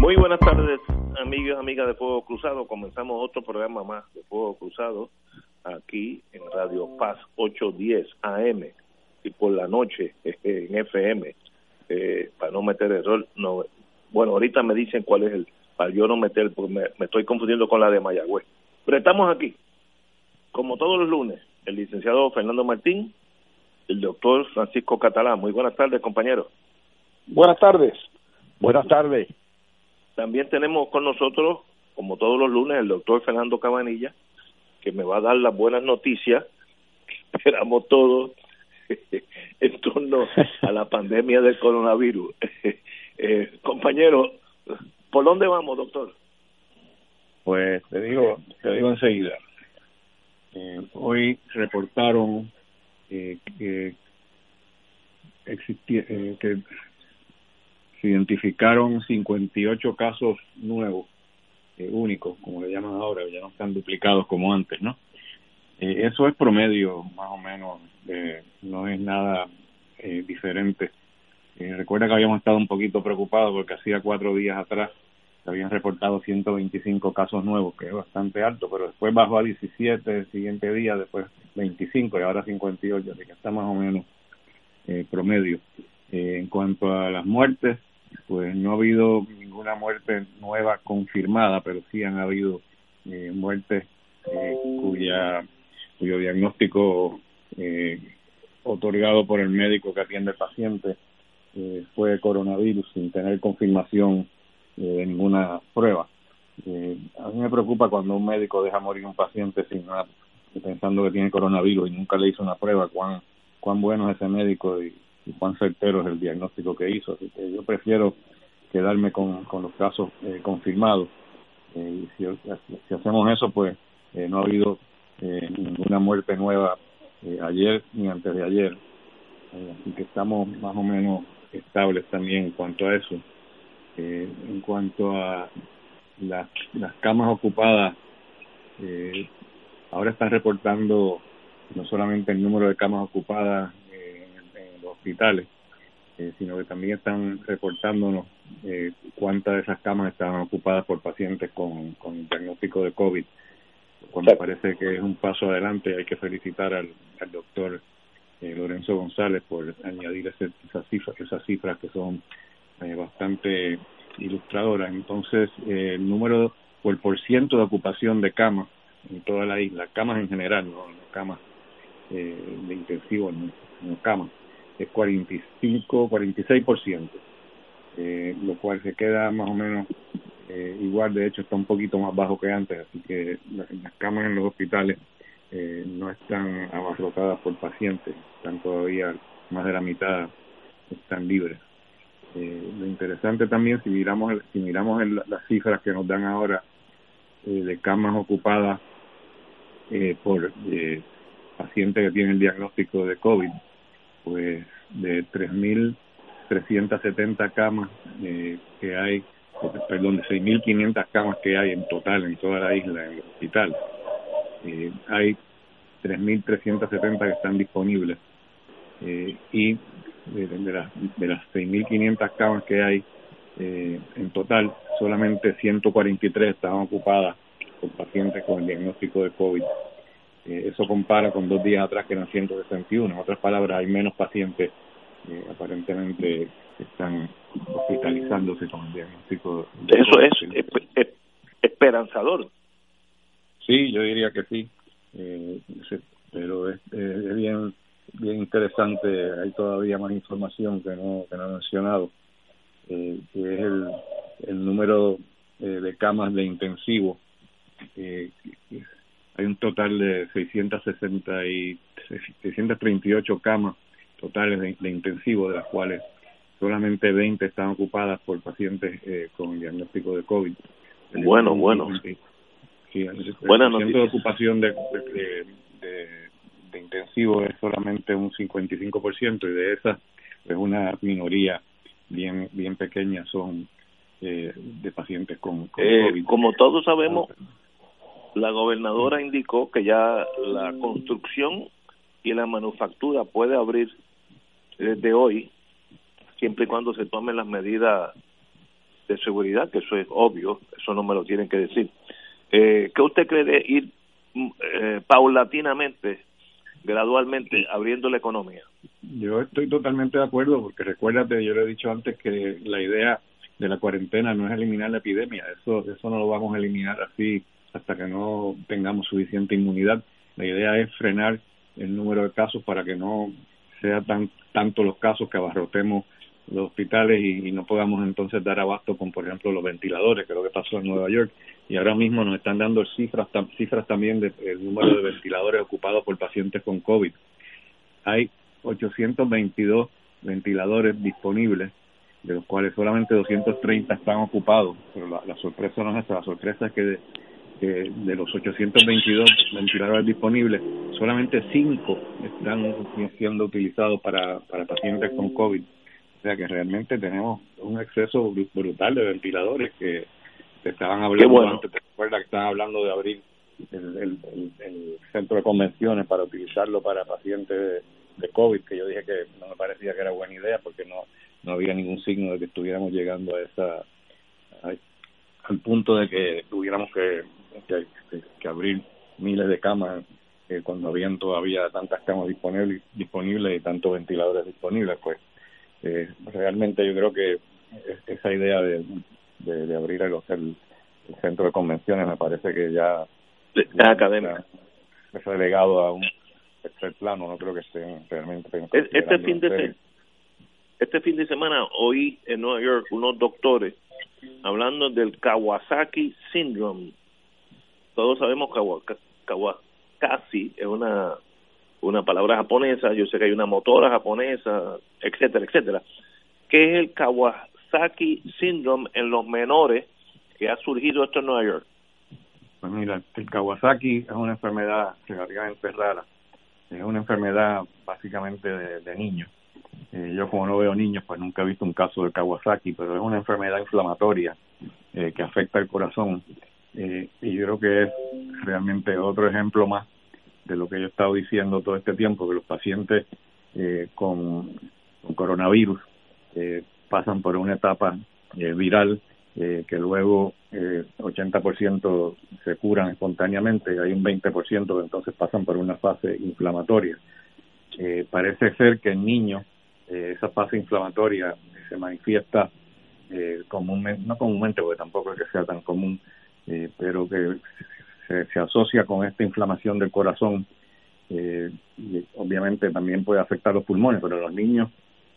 Muy buenas tardes, amigos y amigas de Fuego Cruzado. Comenzamos otro programa más de Fuego Cruzado aquí en Radio Paz 810 AM y por la noche en FM, para no meter error. No, bueno, ahorita me dicen cuál es el, para yo no meter, porque me estoy confundiendo con la de Mayagüez. Pero estamos aquí, como todos los lunes, el licenciado Fernando Martín, el doctor Francisco Catalá. Muy buenas tardes, compañeros. Buenas tardes. Buenas tardes. También tenemos con nosotros, como todos los lunes, el doctor Fernando Cabanillas, que me va a dar las buenas noticias que esperamos todos en torno a la pandemia del coronavirus. Compañero, ¿por dónde vamos, doctor? Pues te digo enseguida. Hoy reportaron que se identificaron 58 casos nuevos, únicos, como le llaman ahora, ya no están duplicados como antes, ¿no? Eso es promedio, más o menos, no es nada diferente. Recuerda que habíamos estado un poquito preocupados porque hacía 4 días atrás se habían reportado 125 casos nuevos, que es bastante alto, pero después bajó a 17 el siguiente día, después 25 y ahora 58, así que está más o menos promedio. En cuanto a las muertes, pues no ha habido ninguna muerte nueva confirmada, pero sí han habido muertes cuyo diagnóstico otorgado por el médico que atiende al paciente fue coronavirus sin tener confirmación de ninguna prueba. A mí me preocupa cuando un médico deja morir un paciente sin nada, pensando que tiene coronavirus y nunca le hizo una prueba. Cuán bueno es ese médico y cuán certero es el diagnóstico que hizo. Así que yo prefiero quedarme con los casos confirmados. Si hacemos eso, pues no ha habido ninguna muerte nueva ayer ni antes de ayer. Así que estamos más o menos estables también en cuanto a eso. En cuanto a las camas ocupadas, ahora están reportando no solamente el número de camas ocupadas hospitales, sino que también están reportándonos cuántas de esas camas estaban ocupadas por pacientes con diagnóstico de COVID, cuando sí. Parece que es un paso adelante. Hay que felicitar al doctor Lorenzo González por añadir esas cifras que son bastante ilustradoras. Entonces, el número o el porciento de ocupación de camas en toda la isla, camas en general, no camas de intensivo, no camas, es 46%, lo cual se queda más o menos igual. De hecho, está un poquito más bajo que antes, así que las camas en los hospitales no están abarrotadas por pacientes, están todavía más de la mitad están libres. Lo interesante también, si miramos las cifras que nos dan ahora de camas ocupadas por pacientes que tienen el diagnóstico de COVID, pues de 3.370 camas que hay, perdón, de 6.500 camas que hay en total en toda la isla, en el hospital, hay 3.370 que están disponibles, y de las 6.500 camas que hay en total, solamente 143 estaban ocupadas por pacientes con el diagnóstico de COVID. Eso compara con 2 días atrás que eran 161. En otras palabras, hay menos pacientes que aparentemente están hospitalizándose con el diagnóstico. Eso es esperanzador. Sí, yo diría que sí. Sí, pero es bien interesante. Hay todavía más información que no he mencionado, que es el número de camas de intensivo. Hay un total de 638 camas totales de intensivo, de las cuales solamente 20 están ocupadas por pacientes con diagnóstico de COVID. Bueno. Sí, buena noticia. De ocupación de intensivo es solamente un 55%, y de esas es una minoría bien pequeña, son de pacientes con COVID. Como todos sabemos, la gobernadora indicó que ya la construcción y la manufactura puede abrir desde hoy, siempre y cuando se tomen las medidas de seguridad, que eso es obvio, eso no me lo tienen que decir. ¿Qué usted cree de ir paulatinamente, gradualmente, abriendo la economía? Yo estoy totalmente de acuerdo, porque recuérdate, yo le he dicho antes que la idea de la cuarentena no es eliminar la epidemia, eso no lo vamos a eliminar así hasta que no tengamos suficiente inmunidad. La idea es frenar el número de casos para que no sea tanto los casos que abarrotemos los hospitales y no podamos entonces dar abasto con, por ejemplo, los ventiladores, que es lo que pasó en Nueva York. Y ahora mismo nos están dando cifras también del número de ventiladores ocupados por pacientes con COVID. Hay 822 ventiladores disponibles, de los cuales solamente 230 están ocupados. Pero la sorpresa no es esta, la sorpresa es que de los 822 ventiladores disponibles, solamente 5 están siendo utilizados para pacientes con COVID. O sea que realmente tenemos un exceso brutal de ventiladores que... Te estaban hablando antes, te recuerdas que estaban hablando de abrir el centro de convenciones para utilizarlo para pacientes de COVID, que yo dije que no me parecía que era buena idea porque no había ningún signo de que estuviéramos llegando a al punto de que tuviéramos que abrir miles de camas cuando habían todavía tantas camas disponibles y tantos ventiladores disponibles. Pues realmente yo creo que esa idea de abrir el centro de convenciones me parece que ya es académica, es relegado a un tercer plano. No creo que estén realmente este fin de semana oí en Nueva York unos doctores hablando del Kawasaki Syndrome. Todos sabemos que Kawasaki es una palabra japonesa. Yo sé que hay una motora japonesa, etcétera. ¿Qué es el Kawasaki Syndrome en los menores, que ha surgido esto en Nueva York? Pues mira, el Kawasaki es una enfermedad relativamente rara. Es una enfermedad básicamente de niños. Yo, como no veo niños, pues nunca he visto un caso de Kawasaki, pero es una enfermedad inflamatoria que afecta el corazón. Y yo creo que es realmente otro ejemplo más de lo que yo he estado diciendo todo este tiempo, que los pacientes con coronavirus pasan por una etapa viral que luego 80% se curan espontáneamente, y hay un 20% que entonces pasan por una fase inflamatoria. Parece ser que en niños esa fase inflamatoria se manifiesta comúnmente, no comúnmente porque tampoco es que sea tan común, pero que se asocia con esta inflamación del corazón, y obviamente también puede afectar los pulmones, pero los niños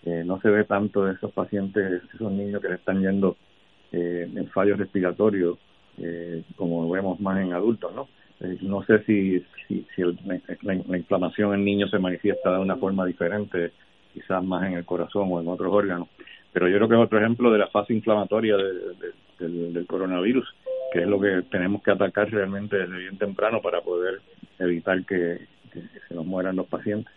no se ve tanto de esos pacientes, esos niños que le están yendo en fallos respiratorios, como lo vemos más en adultos, ¿no? No sé si la inflamación en niños se manifiesta de una forma diferente, quizás más en el corazón o en otros órganos. Pero yo creo que es otro ejemplo de la fase inflamatoria del coronavirus, que es lo que tenemos que atacar realmente desde bien temprano para poder evitar que se nos mueran los pacientes.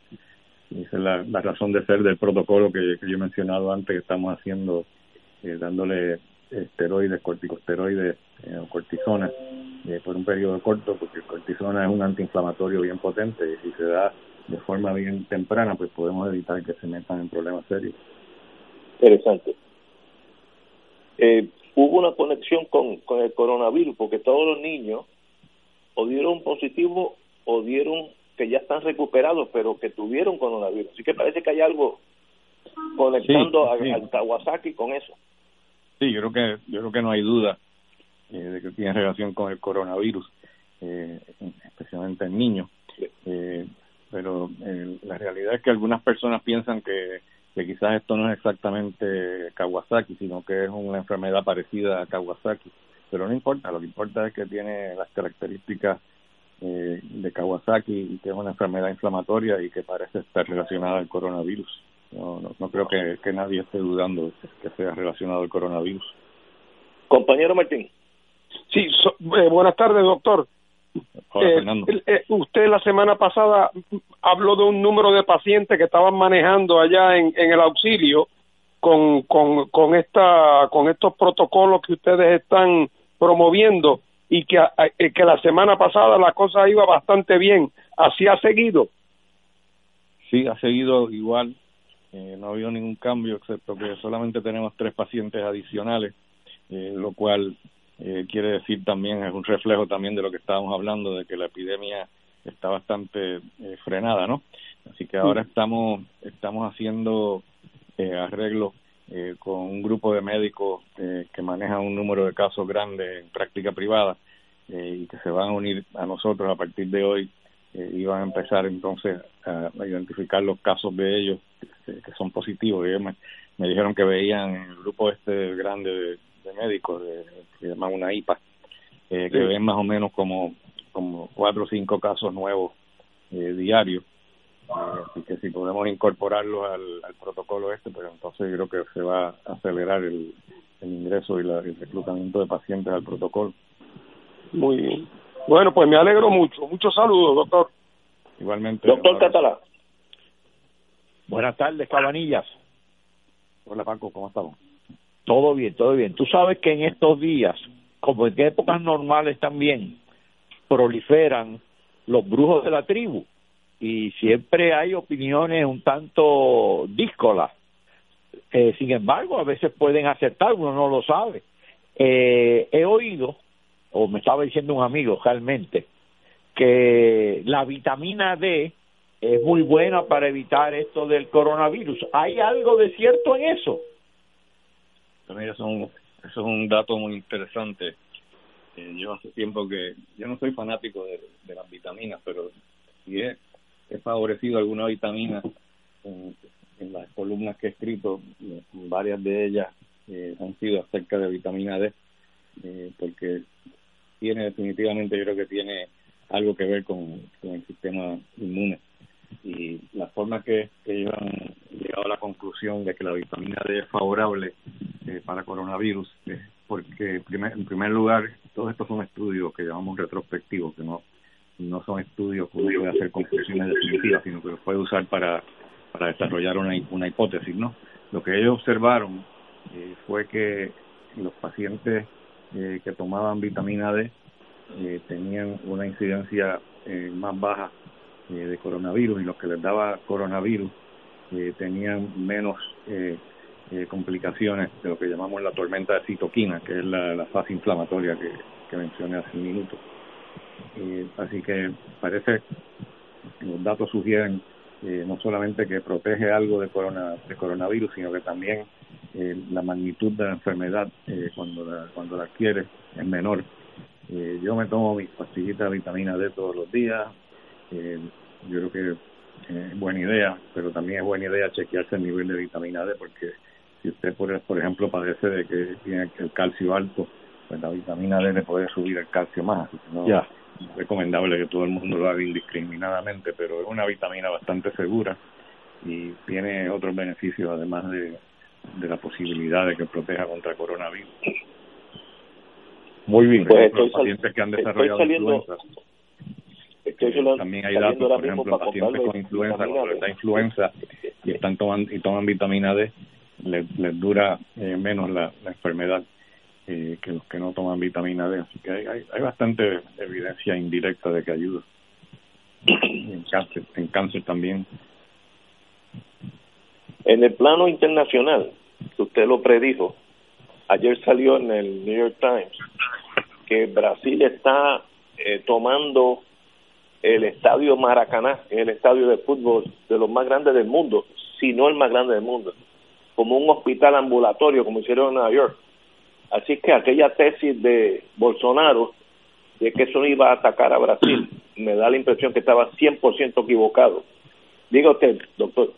Esa es la razón de ser del protocolo que yo he mencionado antes, que estamos haciendo, dándole esteroides, corticosteroides, cortisona, por un periodo corto, porque el cortisona es un antiinflamatorio bien potente, y si se da de forma bien temprana, pues podemos evitar que se metan en problemas serios. Interesante. Hubo una conexión con el coronavirus, porque todos los niños o dieron positivo o dieron que ya están recuperados, pero que tuvieron coronavirus. Así que parece que hay algo conectando al Kawasaki con eso. Sí, yo creo que no hay duda de que tiene relación con el coronavirus, especialmente en niños. Pero la realidad es que algunas personas piensan que quizás esto no es exactamente Kawasaki, sino que es una enfermedad parecida a Kawasaki. Pero no importa, lo que importa es que tiene las características de Kawasaki, y que es una enfermedad inflamatoria y que parece estar relacionada al coronavirus. No creo que nadie esté dudando que sea relacionado al coronavirus. Compañero Martín. Sí, buenas tardes, doctor. Hola, Fernando. Usted la semana pasada habló de un número de pacientes que estaban manejando allá en el auxilio con estos protocolos que ustedes están promoviendo, y que la semana pasada la cosa iba bastante bien. ¿Así ha seguido? Sí, ha seguido igual. No ha habido ningún cambio, excepto que solamente tenemos 3 pacientes adicionales, lo cual quiere decir también, es un reflejo también de lo que estábamos hablando, de que la epidemia está bastante frenada, ¿no? Así que ahora estamos haciendo arreglos con un grupo de médicos que manejan un número de casos grande en práctica privada, y que se van a unir a nosotros a partir de hoy, y van a empezar entonces a identificar los casos de ellos que son positivos. Ellos me dijeron que veían en el grupo este grande de médicos, que se llama una IPA, que ven más o menos como 4 o 5 casos nuevos diarios. Así que si podemos incorporarlos al protocolo este, pero entonces yo creo que se va a acelerar el ingreso y el reclutamiento de pacientes al protocolo. Muy bien. Bueno, pues me alegro mucho. Muchos saludos, doctor. Igualmente. Doctor Catalá. Buenas tardes, Cabanillas. Hola, Paco, ¿cómo estamos? Todo bien, todo bien. Tú sabes que en estos días, como en épocas normales también, proliferan los brujos de la tribu, y siempre hay opiniones un tanto díscolas. Sin embargo, a veces pueden acertar, uno no lo sabe. He oído, o me estaba diciendo un amigo realmente, que la vitamina D es muy buena para evitar esto del coronavirus. ¿Hay algo de cierto en eso? Mira, eso es un dato muy interesante. Yo hace tiempo que... Yo no soy fanático de las vitaminas, pero sí he favorecido alguna vitamina en las columnas que he escrito. Varias de ellas han sido acerca de vitamina D, porque tiene definitivamente, yo creo que tiene algo que ver con el sistema inmune, y la forma que ellos han llegado a la conclusión de que la vitamina D es favorable para coronavirus es porque en primer lugar, todos estos son estudios que llamamos retrospectivos, que no son estudios que uno puede hacer conclusiones definitivas, sino que los puede usar para desarrollar una hipótesis, ¿no? Lo que ellos observaron fue que los pacientes que tomaban vitamina D tenían una incidencia más baja de coronavirus, y los que les daba coronavirus tenían menos complicaciones de lo que llamamos la tormenta de citoquina, que es la fase inflamatoria que mencioné hace un minuto. Así que parece que los datos sugieren no solamente que protege algo de coronavirus, sino que también la magnitud de la enfermedad cuando la adquiere es menor. Yo me tomo mis pastillitas de vitamina D todos los días. Yo creo que es buena idea, pero también es buena idea chequearse el nivel de vitamina D, porque si usted, por ejemplo, padece de que tiene el calcio alto, pues la vitamina D le puede subir el calcio más. Así que no es recomendable que todo el mundo lo haga indiscriminadamente, pero es una vitamina bastante segura y tiene otros beneficios, además de la posibilidad de que proteja contra coronavirus. Muy bien. Pues los pacientes que han desarrollado influenza. También hay datos, por ejemplo, pacientes con influenza, cuando les da influenza y toman vitamina D, les dura menos la enfermedad que los que no toman vitamina D. Así que hay bastante evidencia indirecta de que ayuda. Y en cáncer también. En el plano internacional, usted lo predijo, ayer salió en el New York Times que Brasil está tomando el estadio Maracaná, el estadio de fútbol de los más grandes del mundo, si no el más grande del mundo. como un hospital ambulatorio, como hicieron en Nueva York. Así que aquella tesis de Bolsonaro, de que eso iba a atacar a Brasil, me da la impresión que estaba 100% equivocado. Diga usted, doctor.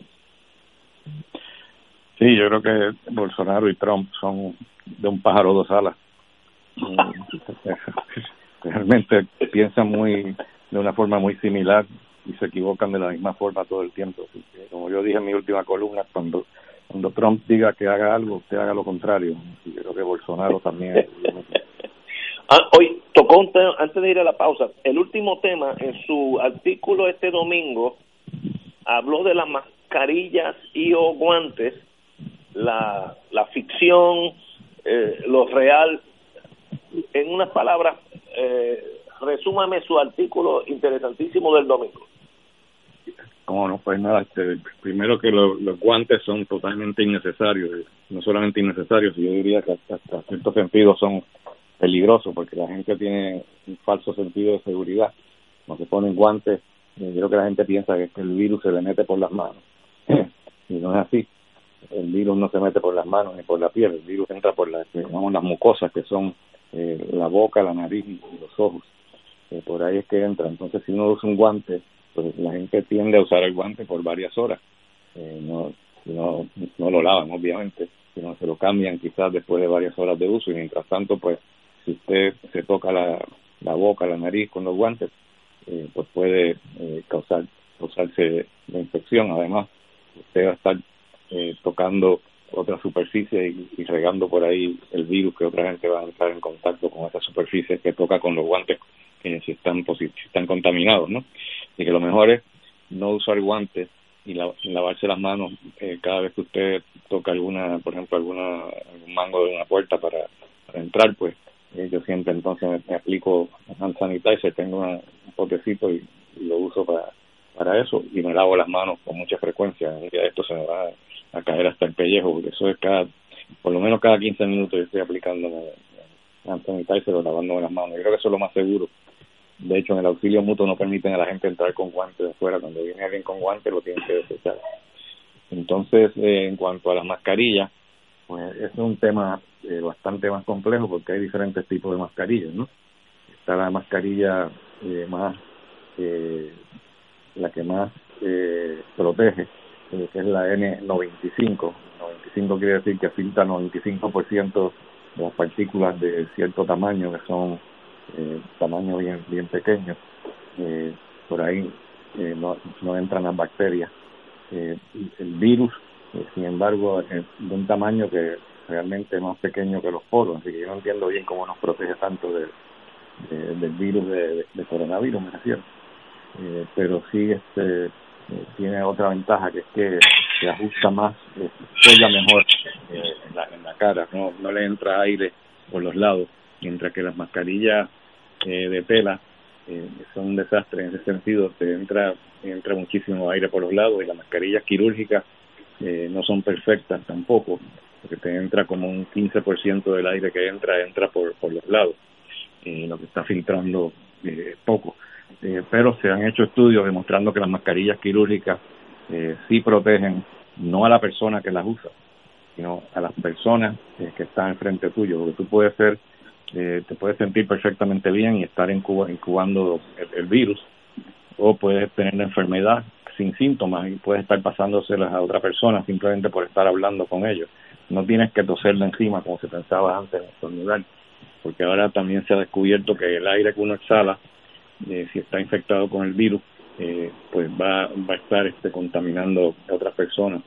Sí, yo creo que Bolsonaro y Trump son de un pájaro dos alas. Realmente piensan de una forma muy similar y se equivocan de la misma forma todo el tiempo. Así que, como yo dije en mi última columna, cuando Trump diga que haga algo, usted haga lo contrario. Y creo que Bolsonaro también. Hoy tocó un tema, antes de ir a la pausa, el último tema. En su artículo este domingo habló de las mascarillas y o guantes, la ficción, lo real. En unas palabras, resúmame su artículo interesantísimo del domingo. Cómo no, pues nada, primero que los guantes son totalmente innecesarios, no solamente innecesarios, yo diría que hasta cierto sentido son peligrosos, porque la gente tiene un falso sentido de seguridad. Cuando se ponen guantes, yo creo que la gente piensa que el virus se le mete por las manos, y no es así. El virus no se mete por las manos ni por la piel, el virus entra por las mucosas, que son la boca, la nariz y los ojos. Por ahí es que entra. Entonces, si uno usa un guante, pues la gente tiende a usar el guante por varias horas. No lo lavan, obviamente, sino se lo cambian quizás después de varias horas de uso. Y mientras tanto, pues, si usted se toca la boca, la nariz con los guantes, pues puede causarse la infección. Además, usted va a estar tocando otra superficie y regando por ahí el virus, que otra gente va a entrar en contacto con esas superficies que toca con los guantes, que si están contaminados, ¿no? Así que lo mejor es no usar guantes y lavarse las manos cada vez que usted toca algún mango de una puerta para entrar. Pues yo siempre entonces me aplico hand sanitizer, tengo un potecito y lo uso para eso, y me lavo las manos con mucha frecuencia. Un día de esto se me va a caer hasta el pellejo, porque eso es por lo menos cada 15 minutos yo estoy aplicándome hand sanitizer o lavándome las manos. Yo creo que eso es lo más seguro. De hecho, en el auxilio mutuo no permiten a la gente entrar con guantes de fuera. Cuando viene alguien con guantes, lo tienen que desechar. Entonces, en cuanto a las mascarillas, pues es un tema bastante más complejo, porque hay diferentes tipos de mascarillas, ¿no? Está la mascarilla la que más protege, que es la N95. 95 quiere decir que filtra 95% de las partículas de cierto tamaño, que son tamaño bien bien pequeño. Por ahí no entran las bacterias. El virus, sin embargo, es de un tamaño que realmente es más pequeño que los poros, así que yo no entiendo bien cómo nos protege tanto del virus de coronavirus, me refiero. Pero sí tiene otra ventaja, que es que se ajusta más, sella mejor en la cara, no le entra aire por los lados, mientras que las mascarillas de tela son un desastre en ese sentido. Te entra muchísimo aire por los lados, y las mascarillas quirúrgicas no son perfectas tampoco, porque te entra como un 15% del aire que entra por los lados, lo que está filtrando poco. Pero se han hecho estudios demostrando que las mascarillas quirúrgicas sí protegen, no a la persona que las usa, sino a las personas que están enfrente tuyo, porque tú puedes ser, te puedes sentir perfectamente bien y estar incubando el virus, o puedes tener la enfermedad sin síntomas y puedes estar pasándoselas a otra persona simplemente por estar hablando con ellos. No tienes que toserle encima como se pensaba antes en estos lugares, porque ahora también se ha descubierto que el aire que uno exhala, si está infectado con el virus, pues va a estar contaminando a otras personas.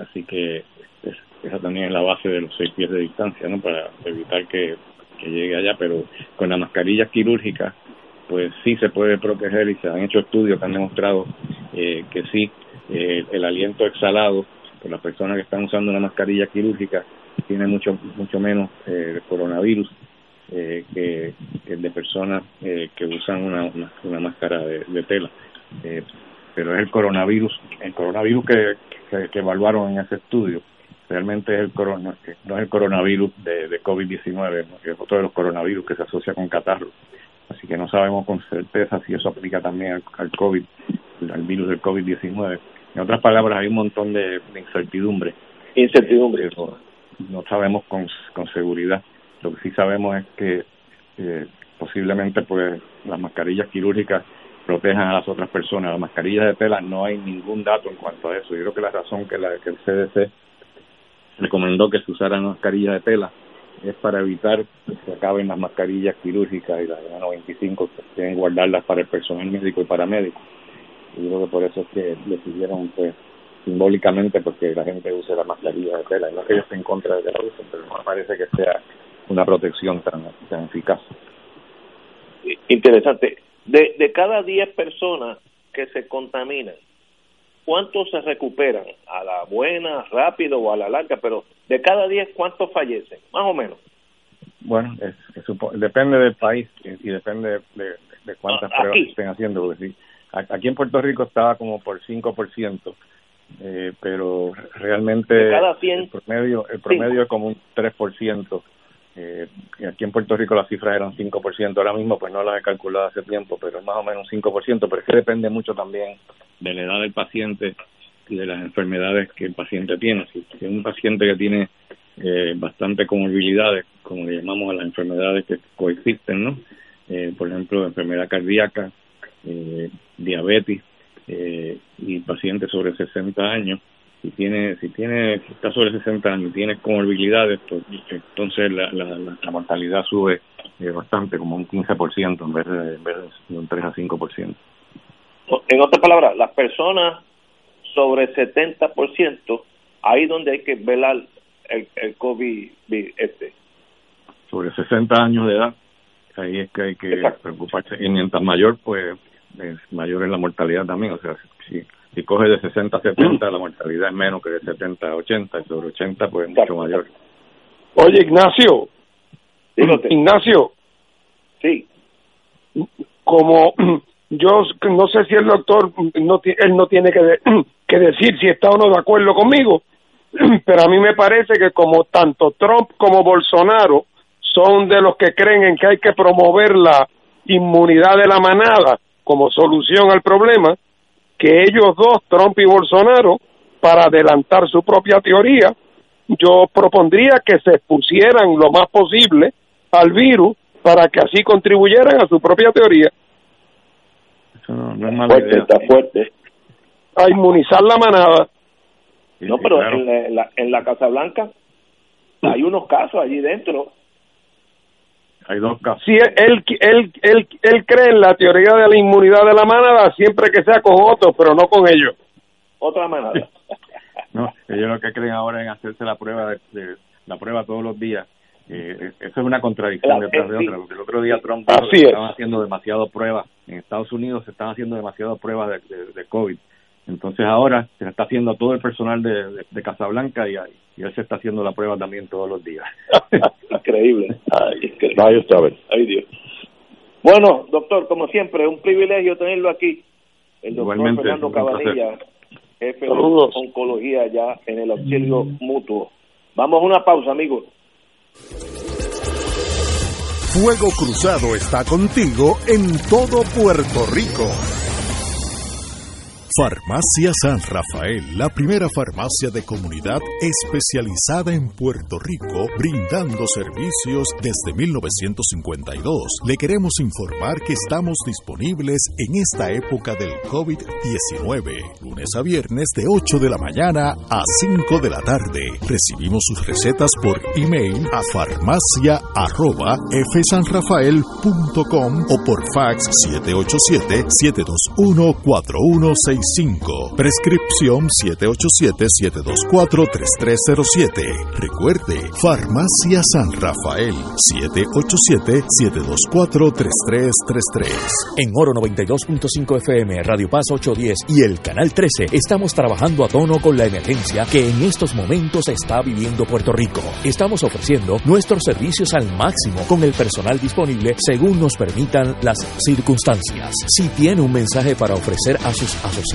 Así que esa también es la base de los 6 pies de distancia, ¿no? Para evitar que llegue allá. Pero con las mascarillas quirúrgicas, pues sí se puede proteger, y se han hecho estudios que han demostrado que sí, el aliento exhalado por las personas que están usando una mascarilla quirúrgica tiene mucho menos coronavirus que de personas que usan una máscara de tela. Pero es el coronavirus que evaluaron en ese estudio. Realmente no es el coronavirus de COVID-19, ¿no? Es otro de los coronavirus que se asocia con catarro. Así que no sabemos con certeza si eso aplica también al COVID, al virus del COVID-19. En otras palabras, hay un montón de incertidumbre incertidumbre. No sabemos con seguridad. Lo que sí sabemos es que posiblemente pues las mascarillas quirúrgicas protejan a las otras personas. Las mascarillas de tela, no hay ningún dato en cuanto a eso. Yo creo que la razón que el CDC recomendó que se usaran mascarillas de tela es para evitar que se acaben las mascarillas quirúrgicas, y las de 95 deben guardarlas para el personal médico y paramédico. Y creo que por eso es que decidieron, pues, simbólicamente, porque la gente use la mascarilla de tela. Y no que yo esté en contra de que la usen, pero no me parece que sea una protección tan eficaz. Interesante. De cada 10 personas que se contaminan, ¿cuántos se recuperan? A la buena, rápido o a la larga, pero de cada 10, ¿cuántos fallecen? Más o menos. Bueno, depende del país y depende de cuántas pruebas estén haciendo. Porque aquí en Puerto Rico estaba como por 5%, pero realmente de cada 100, el promedio es como un 3%. Aquí en Puerto Rico las cifras eran 5%, ahora mismo pues no las he calculado hace tiempo, pero es más o menos un 5%, pero es que depende mucho también de la edad del paciente y de las enfermedades que el paciente tiene. Si es un paciente que tiene bastante comorbilidades, como le llamamos a las enfermedades que coexisten, ¿no? Por ejemplo, enfermedad cardíaca, diabetes, y paciente sobre 60 años, si está sobre 60 años y tiene comorbilidades, pues, entonces la mortalidad sube bastante, como un 15% en vez de un 3 a 5%. En otras palabras, las personas sobre 70%, ahí donde hay que velar el COVID Sobre 60 años de edad, ahí es que hay que preocuparse. Y mientras mayor, pues mayor es la mortalidad también. O sea, si coges de 60 a 70, la mortalidad es menos que de 70 a 80, y sobre 80, pues es mucho mayor. Oye, Ignacio. Dígate. Ignacio. Sí. Como yo no sé si el doctor, él no tiene que decir si está o no de acuerdo conmigo, pero a mí me parece que como tanto Trump como Bolsonaro son de los que creen en que hay que promover la inmunidad de la manada como solución al problema, que ellos dos, Trump y Bolsonaro, para adelantar su propia teoría, yo propondría que se expusieran lo más posible al virus para que así contribuyeran a su propia teoría. Eso no es mala idea. Está fuerte. A inmunizar la manada. Sí, no, pero claro. En la Casa Blanca hay unos casos allí dentro. Hay dos casos. Sí, él cree en la teoría de la inmunidad de la manada siempre que sea con otros, pero no con ellos. Otra manada. No, ellos lo que creen ahora es hacerse la prueba todos los días. Eso es una contradicción detrás de otra, porque el otro día Trump dijo que estaban haciendo demasiadas pruebas. En Estados Unidos se están haciendo demasiadas pruebas de COVID. Entonces ahora se está haciendo a todo el personal de Casablanca y él se está haciendo la prueba también todos los días. Increíble. Ay, Dios. Bueno, doctor, como siempre, un privilegio tenerlo aquí. El doctor igualmente, Fernando Cabanillas, jefe de oncología ya en el auxilio mutuo. Vamos a una pausa, amigos. Fuego Cruzado está contigo en todo Puerto Rico. Farmacia San Rafael, la primera farmacia de comunidad especializada en Puerto Rico, brindando servicios desde 1952. Le queremos informar que estamos disponibles en esta época del COVID-19, lunes a viernes de 8 de la mañana a 5 de la tarde. Recibimos sus recetas por email a farmacia@fsanrafael.com o por fax 787-721-4165. Prescripción 787-724-3307. Recuerde, Farmacia San Rafael, 787-724-3333. En Oro 92.5 FM, Radio Paz 810 y el Canal 13, estamos trabajando a tono con la emergencia que en estos momentos está viviendo Puerto Rico. Estamos ofreciendo nuestros servicios al máximo con el personal disponible según nos permitan las circunstancias. Si tiene un mensaje para ofrecer a sus asociados,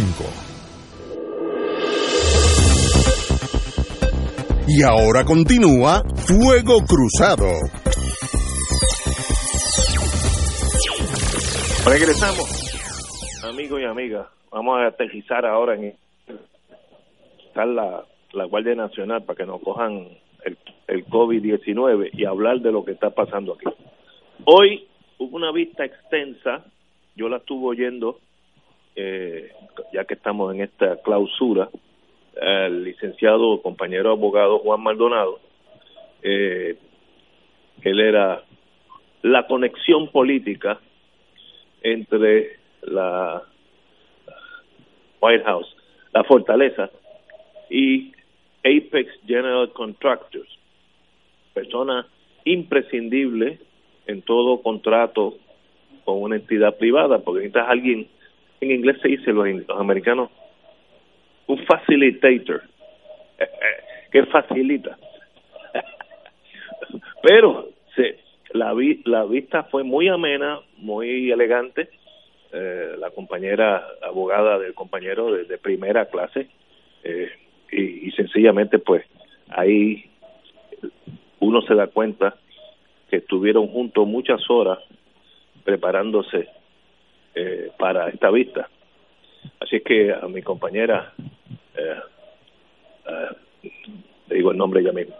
Y ahora continúa Fuego Cruzado. Regresamos, amigos y amigas. Vamos a aterrizar ahora en la Guardia Nacional para que nos cojan el COVID-19 y hablar de lo que está pasando aquí. Hoy hubo una vista extensa, yo la estuve oyendo, ya que estamos en esta clausura, al licenciado compañero abogado Juan Maldonado. Él era la conexión política entre la White House, la Fortaleza, y Apex General Contractors, persona imprescindible en todo contrato con una entidad privada, porque necesitas alguien, en inglés se dice, los americanos, un facilitator, que facilita. Pero la vista fue muy amena, muy elegante. La compañera abogada del compañero de primera clase, y sencillamente pues ahí uno se da cuenta que estuvieron juntos muchas horas preparándose para esta vista. Así es que a mi compañera, le digo el nombre ya mismo,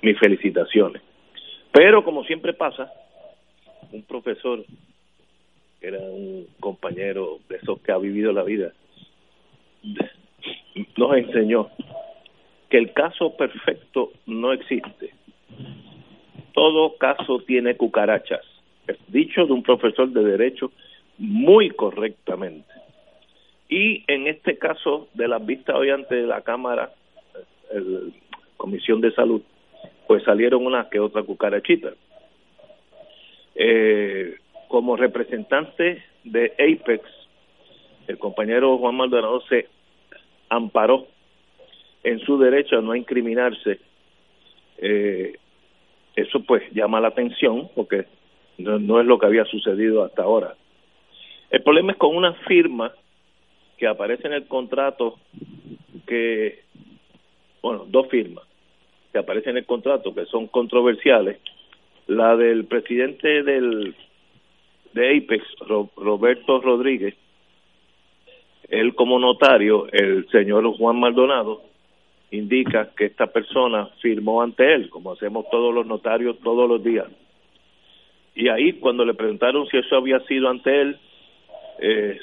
mis felicitaciones. Pero como siempre pasa, un profesor era un compañero de esos que ha vivido la vida, nos enseñó que el caso perfecto no existe, todo caso tiene cucarachas. Es dicho de un profesor de derecho muy correctamente. Y en este caso de las vistas hoy ante la Cámara, Comisión de Salud, pues salieron una que otra cucarachita. Como representante de Apex, el compañero Juan Maldonado se amparó en su derecho a no incriminarse. Eso pues llama la atención porque no es lo que había sucedido hasta ahora. El problema es con una firma que aparece en el contrato que, bueno, dos firmas que aparecen en el contrato que son controversiales. La del presidente de Apex, Roberto Rodríguez, él como notario, el señor Juan Maldonado, indica que esta persona firmó ante él, como hacemos todos los notarios todos los días. Y ahí, cuando le preguntaron si eso había sido ante él,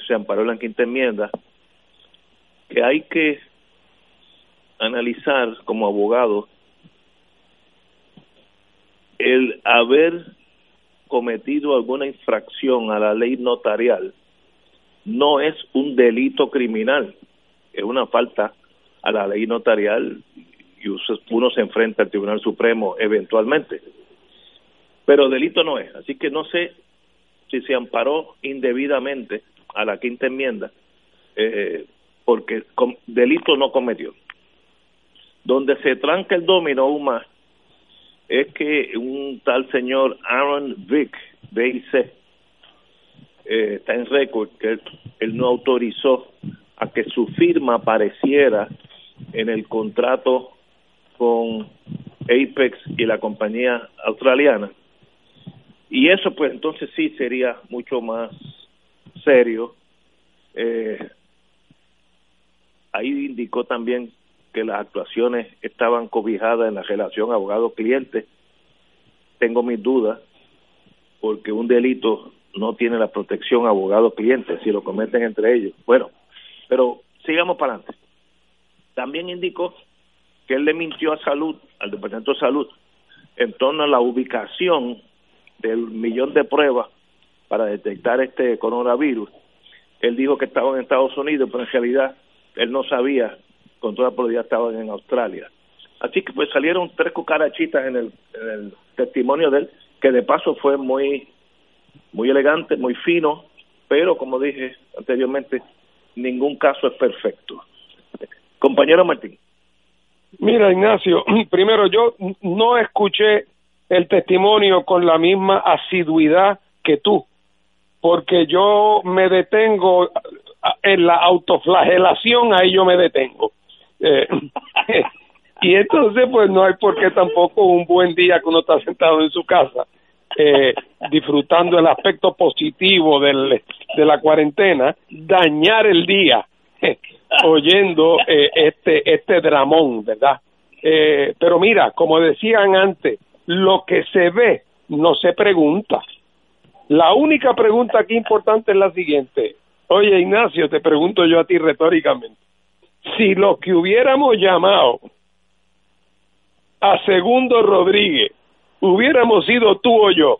se amparó en la quinta enmienda, que hay que analizar como abogado el haber cometido alguna infracción a la ley notarial. No es un delito criminal, es una falta a la ley notarial y uno se enfrenta al Tribunal Supremo eventualmente. Pero delito no es, así que no sé si se amparó indebidamente a la quinta enmienda, porque delito no cometió. Donde se tranca el dominó aún más es que un tal señor Aaron Vick, D.I.C., está en récord que él no autorizó a que su firma apareciera en el contrato con Apex y la compañía australiana. Y eso, pues, entonces sí sería mucho más serio. Ahí indicó también que las actuaciones estaban cobijadas en la relación abogado-cliente. Tengo mis dudas, porque un delito no tiene la protección abogado-cliente si lo cometen entre ellos. Bueno, pero sigamos para adelante. También indicó que él le mintió a Salud, al Departamento de Salud, en torno a la ubicación del 1,000,000 de pruebas para detectar este coronavirus. Él dijo que estaban en Estados Unidos, pero en realidad él no sabía, con toda probabilidad estaban en Australia. Así que pues salieron tres cucarachitas en el testimonio de él, que de paso fue muy elegante, muy fino, pero como dije anteriormente, ningún caso es perfecto. Compañero Martín. Mira, Ignacio, primero yo no escuché el testimonio con la misma asiduidad que tú, porque yo me detengo en la autoflagelación, ahí yo me detengo. Y entonces pues no hay por qué tampoco un buen día que uno está sentado en su casa disfrutando el aspecto positivo de la cuarentena, dañar el día oyendo este dramón, ¿verdad? Pero mira, como decían antes, lo que se ve no se pregunta. La única pregunta aquí importante es la siguiente. Oye, Ignacio, te pregunto yo a ti retóricamente. Si los que hubiéramos llamado a Segundo Rodríguez hubiéramos sido tú o yo,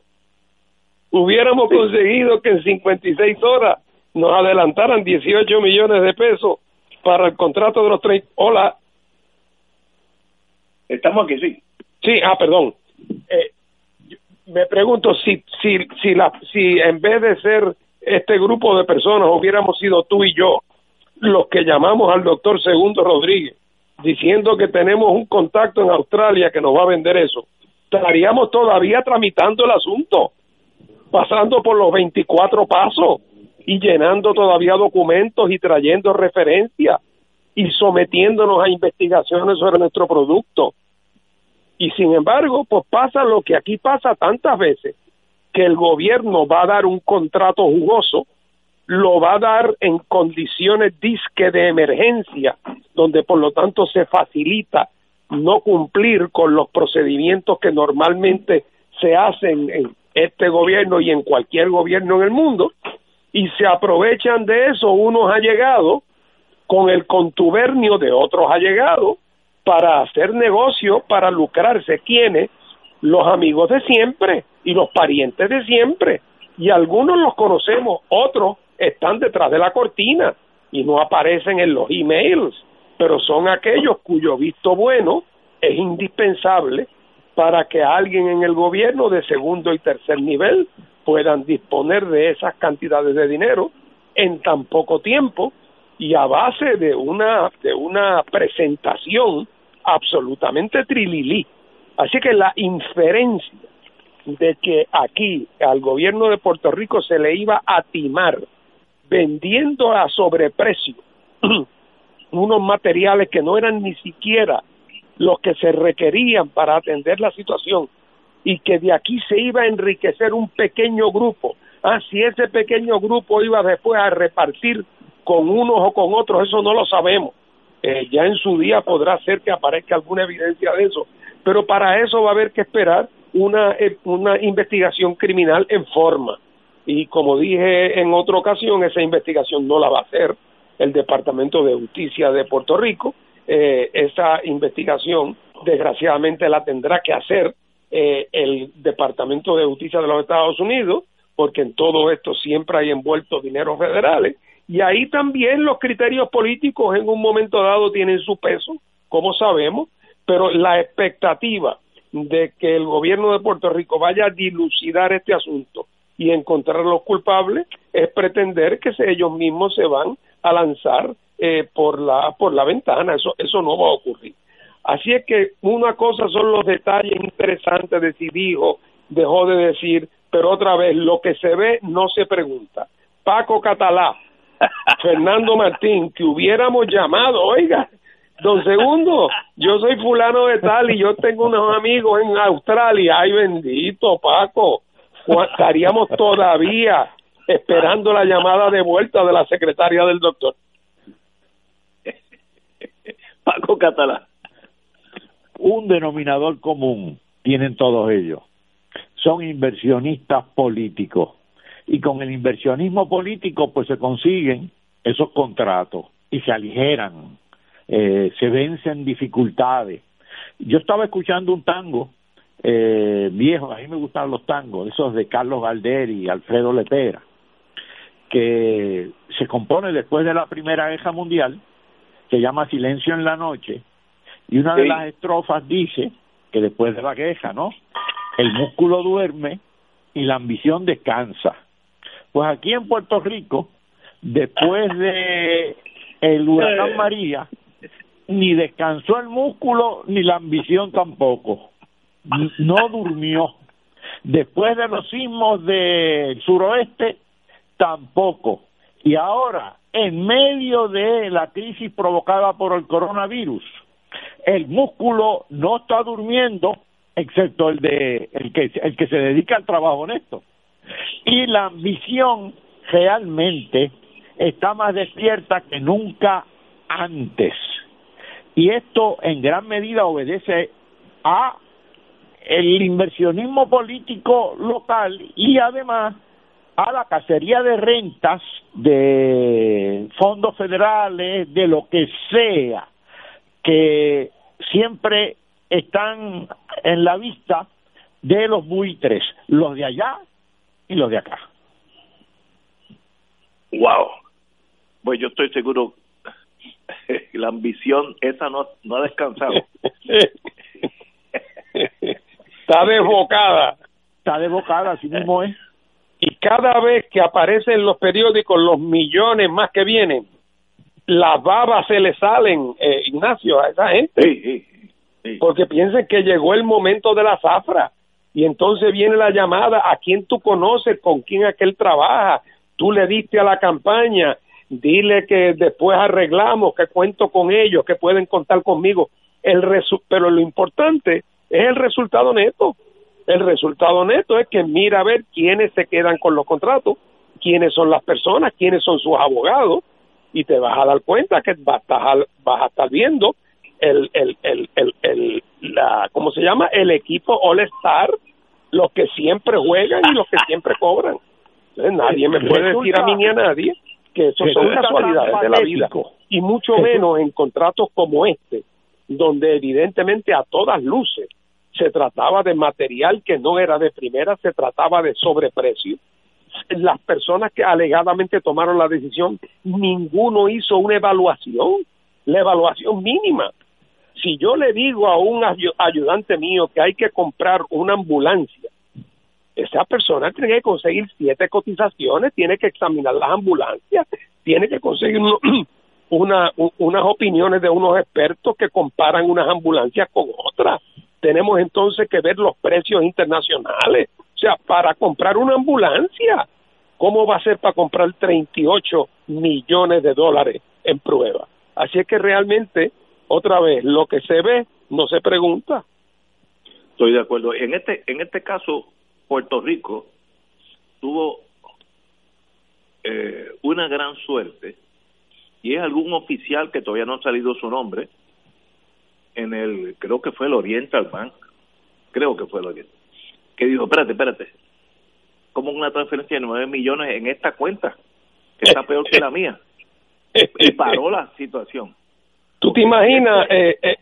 hubiéramos conseguido que en 56 horas nos adelantaran 18 millones de pesos para el contrato de los 30. Hola. Estamos aquí, sí. Sí, perdón. Me pregunto si en vez de ser este grupo de personas hubiéramos sido tú y yo los que llamamos al doctor Segundo Rodríguez diciendo que tenemos un contacto en Australia que nos va a vender eso, estaríamos todavía tramitando el asunto, pasando por los 24 pasos y llenando todavía documentos y trayendo referencias y sometiéndonos a investigaciones sobre nuestro producto. Y sin embargo, pues pasa lo que aquí pasa tantas veces, que el gobierno va a dar un contrato jugoso, lo va a dar en condiciones disque de emergencia, donde por lo tanto se facilita no cumplir con los procedimientos que normalmente se hacen en este gobierno y en cualquier gobierno en el mundo, y se aprovechan de eso unos allegados con el contubernio de otros allegados para hacer negocio, para lucrarse. ¿Quiénes? Los amigos de siempre y los parientes de siempre, y algunos los conocemos, otros están detrás de la cortina y no aparecen en los emails, pero son aquellos cuyo visto bueno es indispensable para que alguien en el gobierno de segundo y tercer nivel puedan disponer de esas cantidades de dinero en tan poco tiempo y a base de una presentación absolutamente trililí. Así que la inferencia de que aquí al gobierno de Puerto Rico se le iba a timar vendiendo a sobreprecio unos materiales que no eran ni siquiera los que se requerían para atender la situación y que de aquí se iba a enriquecer un pequeño grupo. Si ese pequeño grupo iba después a repartir con unos o con otros, eso no lo sabemos. Ya en su día podrá ser que aparezca alguna evidencia de eso, pero para eso va a haber que esperar una investigación criminal en forma, y como dije en otra ocasión, esa investigación no la va a hacer el Departamento de Justicia de Puerto Rico. Esa investigación desgraciadamente la tendrá que hacer el Departamento de Justicia de los Estados Unidos, porque en todo esto siempre hay envueltos dineros federales, y ahí también los criterios políticos en un momento dado tienen su peso, como sabemos, pero la expectativa de que el gobierno de Puerto Rico vaya a dilucidar este asunto y encontrar a los culpables es pretender que ellos mismos se van a lanzar por la ventana. Eso no va a ocurrir. Así es que una cosa son los detalles interesantes de si dijo, dejó de decir, pero otra vez, lo que se ve no se pregunta. Paco Catalá, Fernando Martín, que hubiéramos llamado, oiga, don Segundo, yo soy fulano de tal y yo tengo unos amigos en Australia. Ay, bendito, Paco. Estaríamos todavía esperando la llamada de vuelta de la secretaria del doctor. Paco Catalá. Un denominador común tienen todos ellos. Son inversionistas políticos. Y con el inversionismo político, pues se consiguen esos contratos y se aligeran. Se vencen dificultades. Yo estaba escuchando un tango viejo, a mí me gustan los tangos, esos de Carlos Gardel y Alfredo Letera, que se compone después de la Primera Guerra Mundial, se llama Silencio en la Noche, Y una de las estrofas dice que después de la queja, ¿no? El músculo duerme y la ambición descansa. Pues aquí en Puerto Rico, después de el huracán María, ni descansó el músculo ni la ambición tampoco. No durmió. Después de los sismos del suroeste, tampoco. Y ahora, en medio de la crisis provocada por el coronavirus, el músculo no está durmiendo, excepto el que se dedica al trabajo honesto. Y la ambición realmente está más despierta que nunca antes. Y esto en gran medida obedece a el inversionismo político local y además a la cacería de rentas de fondos federales, de lo que sea, que siempre están en la vista de los buitres, los de allá y los de acá. Wow. Pues yo estoy seguro que la ambición esa no ha descansado. Está desbocada. Está desbocada, así mismo es. Y cada vez que aparecen en los periódicos los millones más que vienen, las babas se le salen, Ignacio, a esa gente. Sí. Porque piensan que llegó el momento de la zafra. Y entonces viene la llamada a quien tú conoces, con quién aquel trabaja. Tú le diste a la campaña, dile que después arreglamos, que cuento con ellos, que pueden contar conmigo. Pero lo importante es el resultado neto. El resultado neto es que mira a ver quiénes se quedan con los contratos, quiénes son las personas, quiénes son sus abogados, y te vas a dar cuenta que vas a estar viendo ¿cómo se llama? El equipo All-Star, los que siempre juegan y los que siempre cobran. Entonces, nadie me puede decir a mí ni a nadie que eso son casualidades de la vida, y mucho menos en contratos como este, donde evidentemente a todas luces se trataba de material que no era de primera, se trataba de sobreprecio. Las personas que alegadamente tomaron la decisión, ninguno hizo una evaluación, la evaluación mínima. Si yo le digo a un ayudante mío que hay que comprar una ambulancia, esa persona tiene que conseguir 7 cotizaciones, tiene que examinar las ambulancias, tiene que conseguir unas opiniones de unos expertos que comparan unas ambulancias con otras. Tenemos entonces que ver los precios internacionales. O sea, para comprar una ambulancia, ¿cómo va a ser para comprar 38 millones de dólares en prueba? Así es que realmente, otra vez, lo que se ve no se pregunta. Estoy de acuerdo. En este caso, Puerto Rico tuvo una gran suerte, y es algún oficial que todavía no ha salido su nombre, en el, creo que fue el Oriental Bank, que dijo, espérate, como una transferencia de 9 millones en esta cuenta, que está peor que la mía, y paró la situación. ¿Tú te imaginas,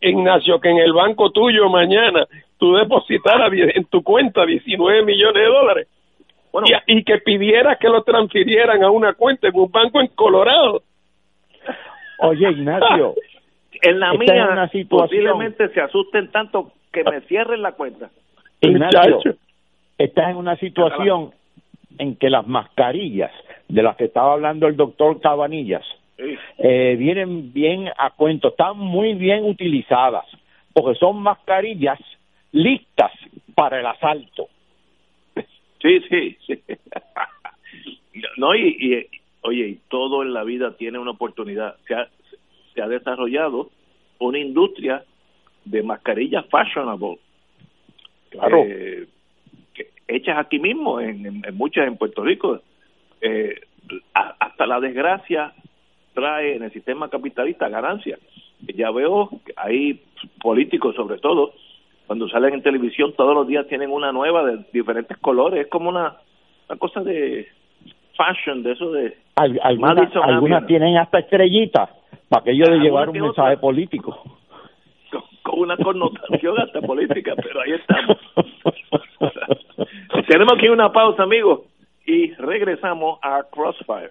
Ignacio, que en el banco tuyo mañana tú depositaras en tu cuenta 19 millones de dólares, bueno, y que pidieras que lo transfirieran a una cuenta en un banco en Colorado? Oye, Ignacio, en la mía posiblemente se asusten tanto que me cierren la cuenta. Ignacio, estás en una situación en que las mascarillas de las que estaba hablando el doctor Cabanillas vienen bien a cuento, están muy bien utilizadas, porque son mascarillas listas para el asalto. Sí. No, y todo en la vida tiene una oportunidad. Se ha desarrollado una industria de mascarillas fashionable, claro, hechas aquí mismo, en muchas en Puerto Rico. Hasta la desgracia trae en el sistema capitalista ganancias. Ya veo, hay políticos, sobre todo, cuando salen en televisión, todos los días tienen una nueva de diferentes colores. Es como una cosa de fashion, de eso de... Algunas tienen hasta estrellitas, para que yo le llevara un mensaje político. Con una connotación hasta política, pero ahí estamos. Tenemos aquí una pausa, amigos, y regresamos a Crossfire.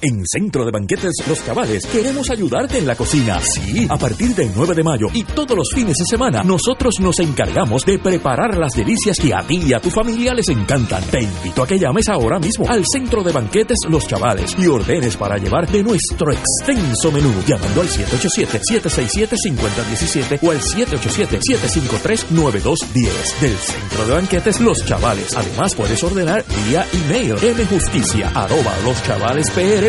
En Centro de Banquetes Los Chavales queremos ayudarte en la cocina. Sí, a partir del 9 de mayo y todos los fines de semana, nosotros nos encargamos de preparar las delicias que a ti y a tu familia les encantan. Te invito a que llames ahora mismo al Centro de Banquetes Los Chavales y ordenes para llevar de nuestro extenso menú, llamando al 787-767-5017 o al 787-753-9210 del Centro de Banquetes Los Chavales. Además, puedes ordenar vía email mjusticia@loschavalespr.com.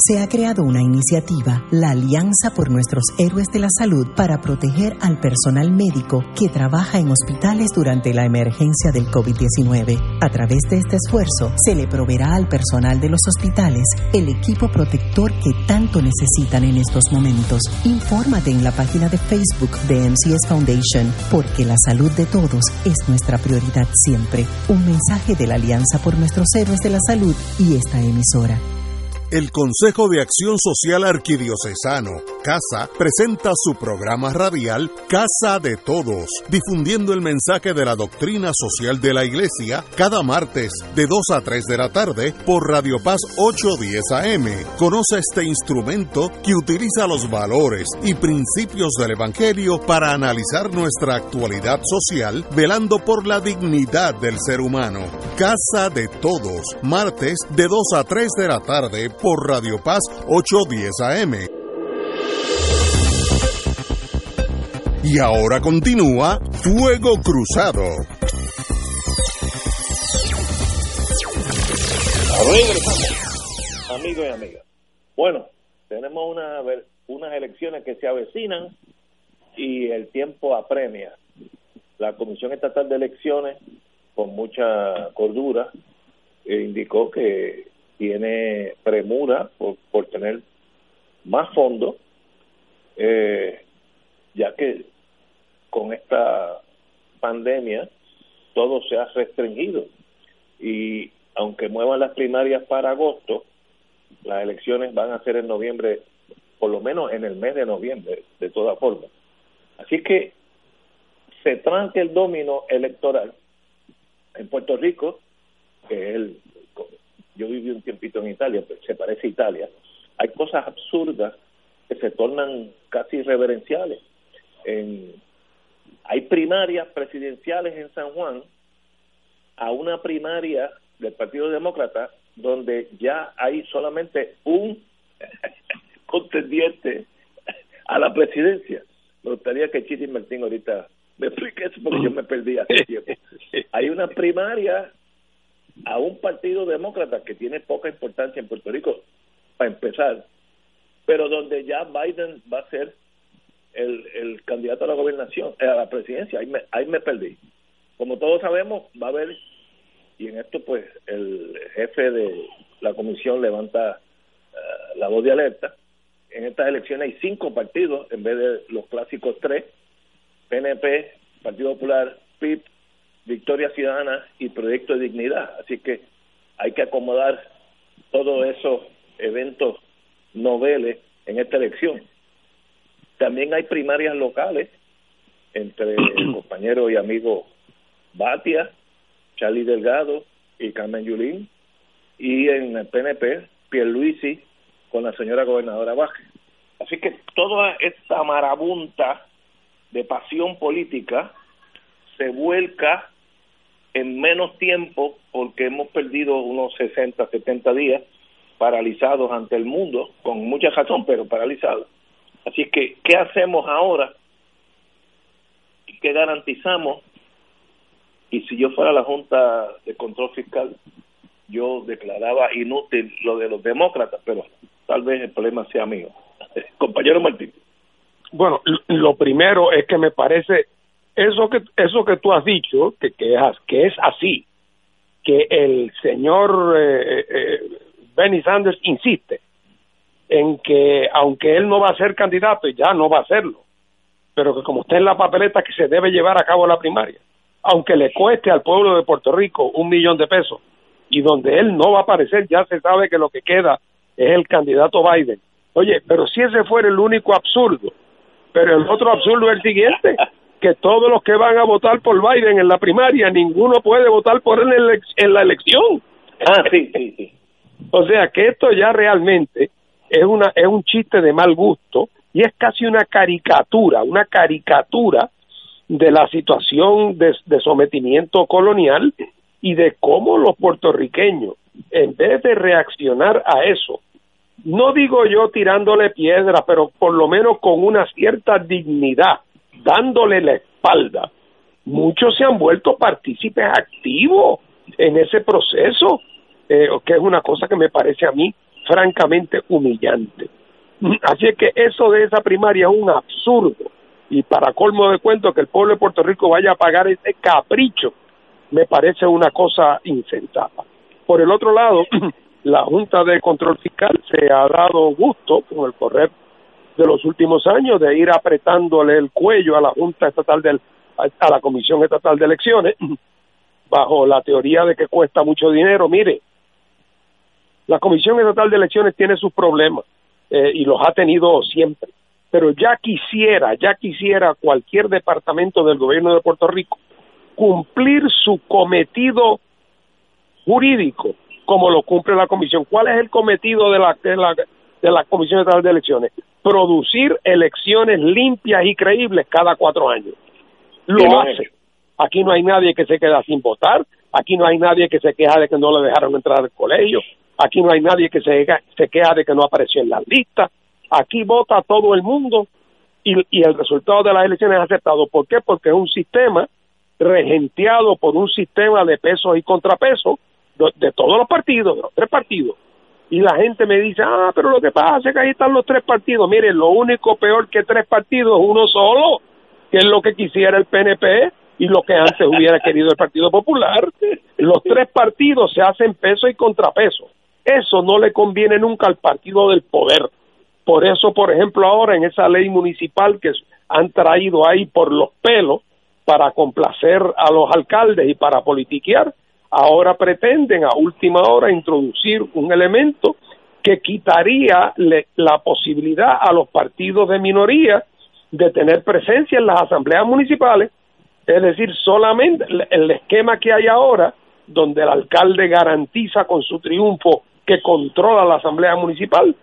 Se ha creado una iniciativa, la Alianza por Nuestros Héroes de la Salud, para proteger al personal médico que trabaja en hospitales durante la emergencia del COVID-19. A través de este esfuerzo, se le proveerá al personal de los hospitales el equipo protector que tanto necesitan en estos momentos. Infórmate en la página de Facebook de MCS Foundation, porque la salud de todos es nuestra prioridad siempre. Un mensaje de la Alianza por Nuestros Héroes de la Salud y esta emisora. El Consejo de Acción Social Arquidiocesano, CASA, presenta su programa radial Casa de Todos, difundiendo el mensaje de la doctrina social de la Iglesia cada martes de 2 a 3 de la tarde por Radio Paz 810 AM. Conoce este instrumento que utiliza los valores y principios del Evangelio para analizar nuestra actualidad social, velando por la dignidad del ser humano. Casa de Todos, martes de 2 a 3 de la tarde por Radio Paz 810 AM. Y ahora continúa Fuego Cruzado. Amigos y amigas, bueno, tenemos unas elecciones que se avecinan y el tiempo apremia. La Comisión Estatal de Elecciones, con mucha cordura, indicó que tiene premura por tener más fondos, ya que con esta pandemia todo se ha restringido, y aunque muevan las primarias para agosto, las elecciones van a ser en noviembre, por lo menos en el mes de noviembre, de toda forma. Así que se tranca el dominó electoral en Puerto Rico, que es yo viví un tiempito en Italia, pero se parece a Italia. Hay cosas absurdas que se tornan casi irreverenciales. Hay primarias presidenciales en San Juan, a una primaria del Partido Demócrata, donde ya hay solamente un contendiente a la presidencia. Me gustaría que Chiti Martín ahorita me explique eso, porque yo me perdí hace tiempo. Hay una primaria a un partido demócrata que tiene poca importancia en Puerto Rico, para empezar, pero donde ya Biden va a ser el candidato a la gobernación, a la presidencia. Ahí me perdí. Como todos sabemos, va a haber, y en esto pues el jefe de la comisión levanta la voz de alerta, en estas elecciones hay 5 partidos en vez de los clásicos 3, PNP, Partido Popular, PIB, Victoria Ciudadana y Proyecto de Dignidad. Así que hay que acomodar todos esos eventos noveles en esta elección. También hay primarias locales entre el compañero y amigo Batia, Charlie Delgado y Carmen Yulín, y en el PNP, Pierluisi con la señora gobernadora Vázquez. Así que toda esta marabunta de pasión política se vuelca en menos tiempo, porque hemos perdido unos 60, 70 días paralizados ante el mundo, con mucha razón, pero paralizados. Así que, ¿qué hacemos ahora? ¿Qué garantizamos? Y si yo fuera la Junta de Control Fiscal, yo declaraba inútil lo de los demócratas, pero tal vez el problema sea mío. Compañero Martín. Bueno, lo primero es que me parece eso que tú has dicho, que es así, que el señor Bernie Sanders insiste en que, aunque él no va a ser candidato, y ya no va a serlo, pero que como está en la papeleta, que se debe llevar a cabo la primaria, aunque le cueste al pueblo de Puerto Rico $1 millón de pesos, y donde él no va a aparecer, ya se sabe que lo que queda es el candidato Biden. Oye, pero si ese fuera el único absurdo, pero el otro absurdo es el siguiente, que todos los que van a votar por Biden en la primaria, ninguno puede votar por él en la elección. Ah, sí, sí, sí. O sea, que esto ya realmente es un chiste de mal gusto, y es casi una caricatura de la situación de sometimiento colonial, y de cómo los puertorriqueños, en vez de reaccionar a eso, no digo yo tirándole piedras, pero por lo menos con una cierta dignidad, dándole la espalda, muchos se han vuelto partícipes activos en ese proceso, que es una cosa que me parece a mí francamente humillante. Así es que eso de esa primaria es un absurdo, y para colmo de cuento que el pueblo de Puerto Rico vaya a pagar ese capricho me parece una cosa insensata. Por el otro lado, la Junta de Control Fiscal se ha dado gusto, con el correr de los últimos años, de ir apretándole el cuello a la Junta Estatal a la Comisión Estatal de Elecciones, bajo la teoría de que cuesta mucho dinero. Mire, la Comisión Estatal de Elecciones tiene sus problemas, y los ha tenido siempre, pero ya quisiera cualquier departamento del gobierno de Puerto Rico cumplir su cometido jurídico como lo cumple la Comisión. ¿Cuál es el cometido de la Comisión Estatal de Elecciones? Producir elecciones limpias y creíbles cada 4 años. Lo hace. Aquí no hay nadie que se queda sin votar, aquí no hay nadie que se queja de que no le dejaron entrar al colegio, aquí no hay nadie que se queja de que no apareció en las listas, aquí vota todo el mundo, y el resultado de las elecciones es aceptado. ¿Por qué? Porque es un sistema regenteado por un sistema de pesos y contrapesos de todos los partidos, de los 3 partidos. Y la gente me dice, ah, pero lo que pasa es que ahí están los 3 partidos. Mire, lo único peor que 3 partidos es uno solo, que es lo que quisiera el PNP y lo que antes hubiera querido el Partido Popular. Los 3 partidos se hacen peso y contrapeso. Eso no le conviene nunca al partido del poder. Por eso, por ejemplo, ahora en esa ley municipal que han traído ahí por los pelos, para complacer a los alcaldes y para politiquear, ahora pretenden a última hora introducir un elemento que quitaría la posibilidad a los partidos de minoría de tener presencia en las asambleas municipales, es decir, solamente el esquema que hay ahora, donde el alcalde garantiza con su triunfo que controla la asamblea municipal,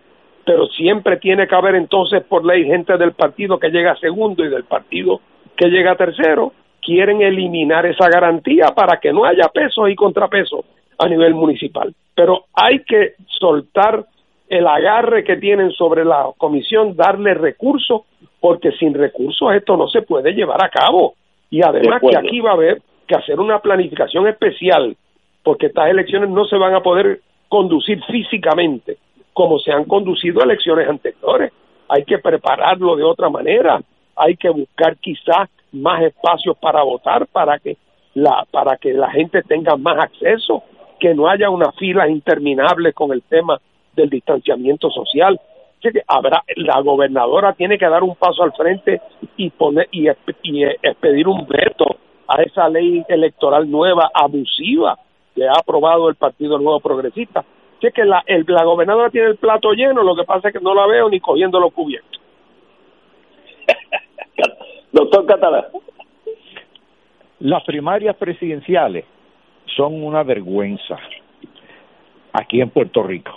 pero siempre tiene que haber entonces por ley gente del partido que llega segundo y del partido que llega tercero. Quieren eliminar esa garantía para que no haya pesos y contrapesos a nivel municipal. Pero hay que soltar el agarre que tienen sobre la comisión, darle recursos, porque sin recursos esto no se puede llevar a cabo. Y además que aquí va a haber que hacer una planificación especial, porque estas elecciones no se van a poder conducir físicamente como se han conducido elecciones anteriores. Hay que prepararlo de otra manera. Hay que buscar quizás más espacios para votar, para que la gente tenga más acceso, que no haya unas filas interminables con el tema del distanciamiento social. Así que la gobernadora tiene que dar un paso al frente y expedir un veto a esa ley electoral nueva, abusiva, que ha aprobado el Partido Nuevo Progresista. Así que la gobernadora tiene el plato lleno, lo que pasa es que no la veo ni cogiendo los cubiertos. Doctor Catalá. Las primarias presidenciales son una vergüenza aquí en Puerto Rico.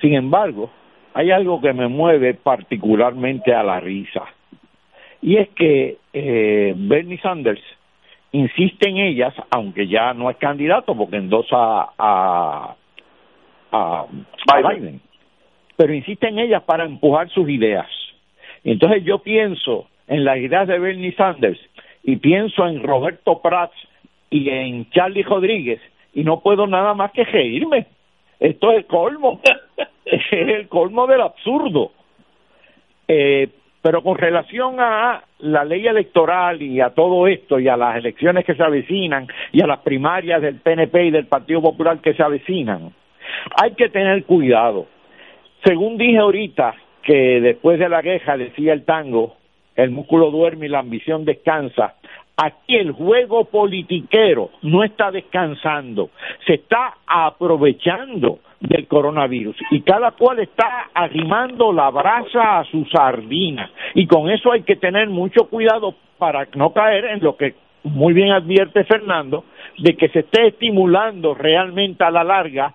Sin embargo, hay algo que me mueve particularmente a la risa, y es que Bernie Sanders insiste en ellas, aunque ya no es candidato porque endosa a Biden, pero insiste en ellas para empujar sus ideas. Entonces yo pienso en las ideas de Bernie Sanders y pienso en Roberto Prats y en Charlie Rodríguez, y no puedo nada más que reírme. Esto es el colmo, es el colmo del absurdo. Pero con relación a la ley electoral y a todo esto, y a las elecciones que se avecinan, y a las primarias del PNP y del Partido Popular que se avecinan, Hay que tener cuidado. Según dije ahorita, que después de la queja decía el tango, el músculo duerme y la ambición descansa. Aquí el juego politiquero no está descansando, se está aprovechando del coronavirus y cada cual está arrimando la brasa a su sardina, y con eso hay que tener mucho cuidado para no caer en lo que muy bien advierte Fernando, de que se esté estimulando realmente a la larga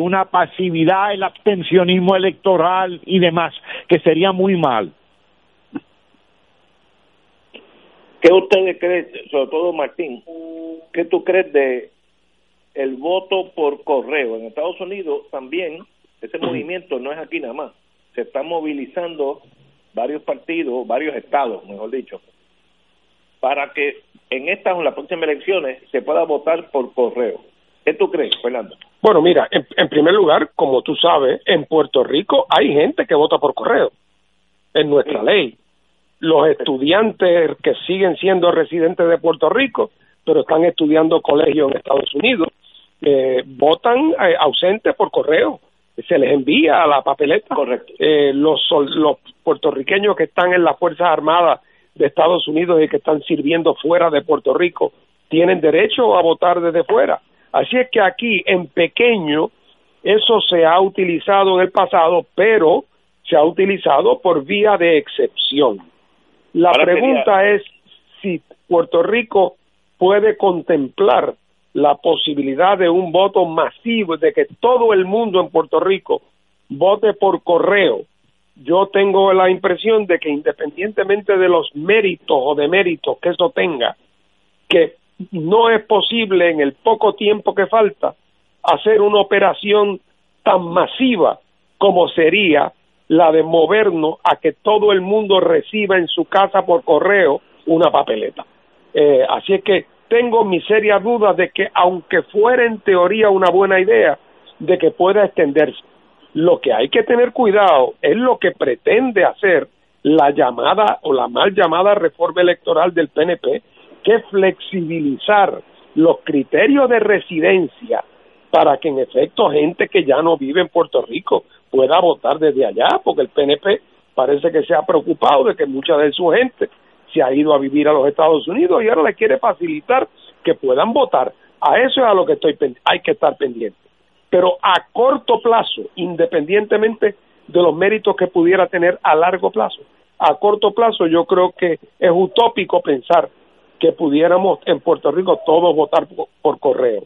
una pasividad, el abstencionismo electoral y demás, que sería muy mal. ¿Qué ustedes creen, sobre todo Martín, qué tú crees de el voto por correo? En Estados Unidos también, ese movimiento no es aquí nada más, se están movilizando varios partidos, varios estados, mejor dicho, para que en estas o en las próximas elecciones se pueda votar por correo. ¿Qué tú crees, Fernando? Bueno, mira, en primer lugar, como tú sabes, en Puerto Rico hay gente que vota por correo, en nuestra ley. Los estudiantes que siguen siendo residentes de Puerto Rico, pero están estudiando colegio en Estados Unidos, votan ausentes por correo, se les envía a la papeleta. Correcto. Los puertorriqueños que están en las Fuerzas Armadas de Estados Unidos y que están sirviendo fuera de Puerto Rico tienen derecho a votar desde fuera. Así es que aquí, en pequeño, eso se ha utilizado en el pasado, pero se ha utilizado por vía de excepción. La pregunta es si Puerto Rico puede contemplar la posibilidad de un voto masivo, de que todo el mundo en Puerto Rico vote por correo. Yo tengo la impresión de que independientemente de los méritos o deméritos que eso tenga, que no es posible en el poco tiempo que falta hacer una operación tan masiva como sería la de movernos a que todo el mundo reciba en su casa por correo una papeleta. Así es que tengo mis serias dudas de que, aunque fuera en teoría una buena idea, de que pueda extenderse. Lo que hay que tener cuidado es lo que pretende hacer la llamada o la mal llamada reforma electoral del PNP, que es flexibilizar los criterios de residencia para que en efecto gente que ya no vive en Puerto Rico pueda votar desde allá, porque el PNP parece que se ha preocupado de que mucha de su gente se ha ido a vivir a los Estados Unidos y ahora le quiere facilitar que puedan votar. A eso es a lo que hay que estar pendiente. Pero a corto plazo, independientemente de los méritos que pudiera tener a largo plazo, a corto plazo yo creo que es utópico pensar que pudiéramos en Puerto Rico todos votar por correo.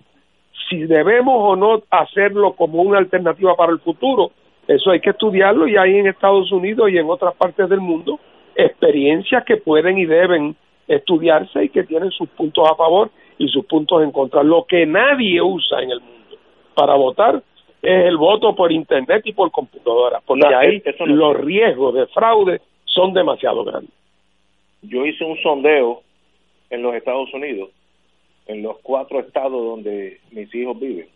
Si debemos o no hacerlo como una alternativa para el futuro, eso hay que estudiarlo, y hay en Estados Unidos y en otras partes del mundo experiencias que pueden y deben estudiarse y que tienen sus puntos a favor y sus puntos en contra. Lo que nadie usa en el mundo para votar es el voto por internet y por computadora, porque ahí los riesgos de fraude son demasiado grandes. Yo hice un sondeo en los Estados Unidos, en los 4 estados donde mis hijos viven,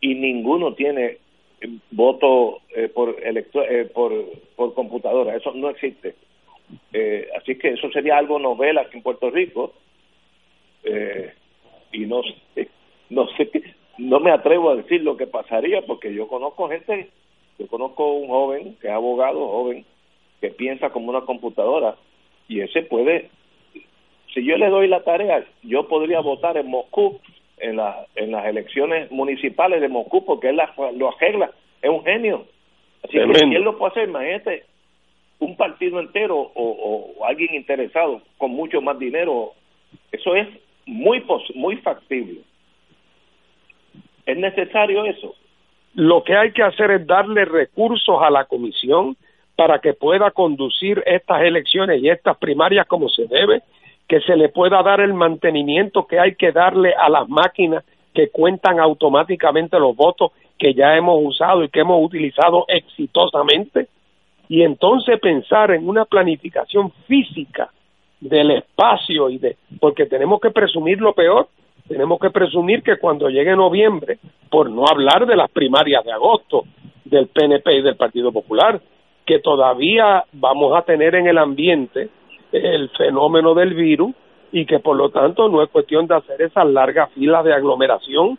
y ninguno tiene voto por computadora. Eso no existe. Así que eso sería algo novela aquí en Puerto Rico, y no sé, no me atrevo a decir lo que pasaría, porque yo conozco un joven que es abogado, joven, que piensa como una computadora, y ese puede, si yo le doy la tarea, yo podría votar en Moscú en las elecciones municipales de Moscú, porque él lo arregla, es un genio. Así tremendo. Que si él lo puede hacer, imagínate un partido entero o alguien interesado con mucho más dinero. Eso es muy factible. ¿Es necesario eso? Lo que hay que hacer es darle recursos a la comisión para que pueda conducir estas elecciones y estas primarias como se debe, que se le pueda dar el mantenimiento que hay que darle a las máquinas que cuentan automáticamente los votos que ya hemos usado y que hemos utilizado exitosamente, y entonces pensar en una planificación física del espacio, porque tenemos que presumir lo peor, tenemos que presumir que cuando llegue noviembre, por no hablar de las primarias de agosto del PNP y del Partido Popular, que todavía vamos a tener en el ambiente el fenómeno del virus, y que por lo tanto no es cuestión de hacer esas largas filas de aglomeración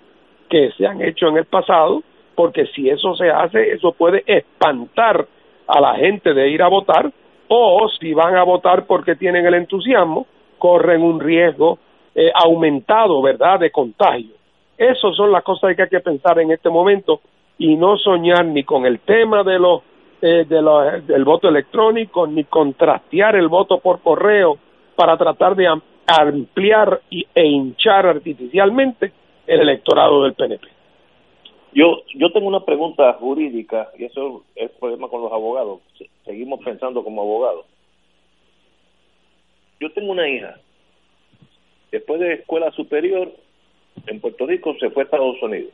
que se han hecho en el pasado, porque si eso se hace, eso puede espantar a la gente de ir a votar, o si van a votar porque tienen el entusiasmo, corren un riesgo aumentado, ¿verdad?, de contagio. Esas son las cosas que hay que pensar en este momento y no soñar ni con el tema de los del voto electrónico, ni contrastear el voto por correo para tratar de ampliar e hinchar artificialmente el electorado del PNP. Yo tengo una pregunta jurídica, y eso es el problema con los abogados. Seguimos pensando como abogados. Yo tengo una hija. Después de escuela superior en Puerto Rico se fue a Estados Unidos.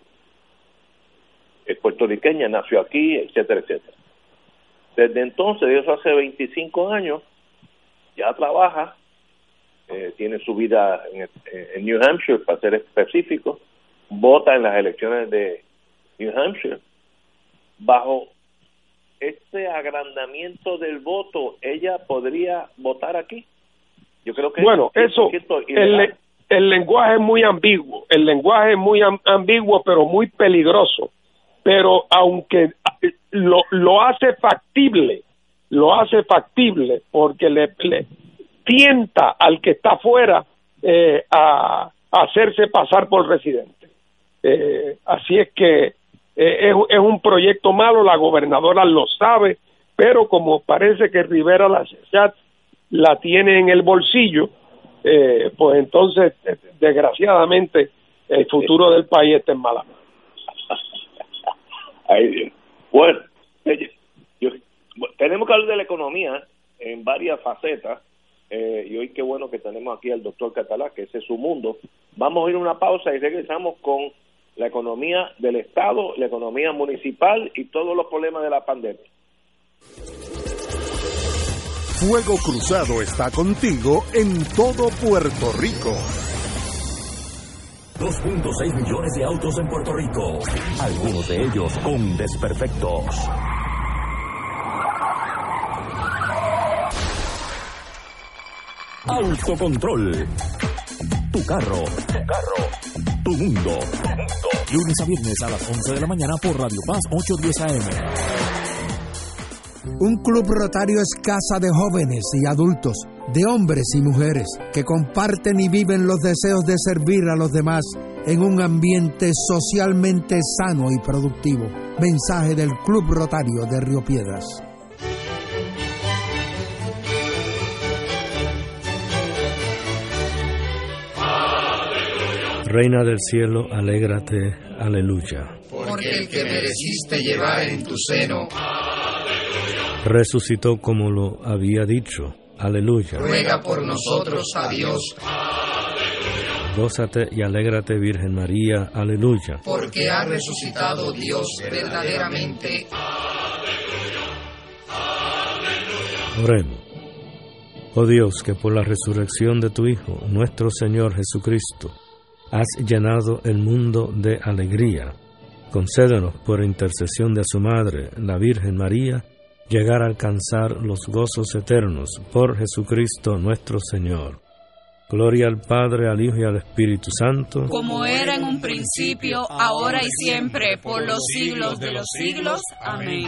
Es puertorriqueña, nació aquí, etcétera, etcétera. Desde entonces, eso hace 25 años, ya trabaja, tiene su vida en New Hampshire, para ser específico, vota en las elecciones de New Hampshire. Bajo este agrandamiento del voto, ¿ella podría votar aquí? Yo creo que... Bueno, eso el lenguaje es muy ambiguo, pero muy peligroso. Pero aunque lo hace factible porque le tienta al que está afuera a hacerse pasar por residente. Así es que es un proyecto malo, la gobernadora lo sabe, pero como parece que Rivera la tiene en el bolsillo, pues entonces, desgraciadamente, el futuro del país está en mala mano. Ay, Dios. Bueno, tenemos que hablar de la economía en varias facetas, y hoy qué bueno que tenemos aquí al doctor Catalá, que ese es su mundo. Vamos a ir a una pausa y regresamos con la economía del Estado, la economía municipal y todos los problemas de la pandemia. Fuego Cruzado está contigo en todo Puerto Rico. 2.6 millones de autos en Puerto Rico, algunos de ellos con desperfectos. Autocontrol. Tu carro. Tu mundo. Lunes a viernes a las 11 de la mañana por Radio Paz 810 AM. Un club rotario es casa de jóvenes y adultos, de hombres y mujeres que comparten y viven los deseos de servir a los demás en un ambiente socialmente sano y productivo. Mensaje del Club Rotario de Río Piedras. Reina del cielo, alégrate, aleluya. Porque el que mereciste llevar en tu seno, aleluya, resucitó como lo había dicho. Aleluya. Ruega por nosotros a Dios. Aleluya. Gózate y alégrate, Virgen María. Aleluya. Porque ha resucitado Dios verdaderamente. Aleluya. Aleluya. Oremos. Oh Dios, que por la resurrección de tu Hijo, nuestro Señor Jesucristo, has llenado el mundo de alegría. Concédenos, por intercesión de su Madre, la Virgen María, llegar a alcanzar los gozos eternos por Jesucristo nuestro Señor. Gloria al Padre, al Hijo y al Espíritu Santo, como era en un principio, ahora y siempre, por los siglos de los siglos. Amén.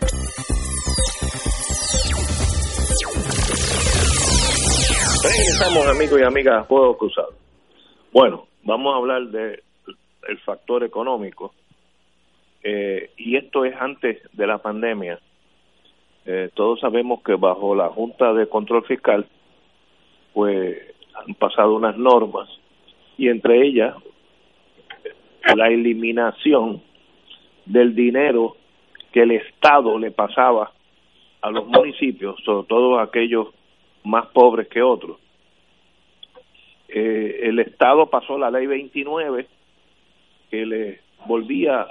Regresamos, amigos y amigas, a Fuego Cruzado. Bueno, vamos a hablar del factor económico, y esto es antes de la pandemia. Todos sabemos que bajo la Junta de Control Fiscal pues han pasado unas normas, y entre ellas la eliminación del dinero que el Estado le pasaba a los municipios, sobre todo aquellos más pobres que otros. el Estado pasó la Ley 29, que le volvía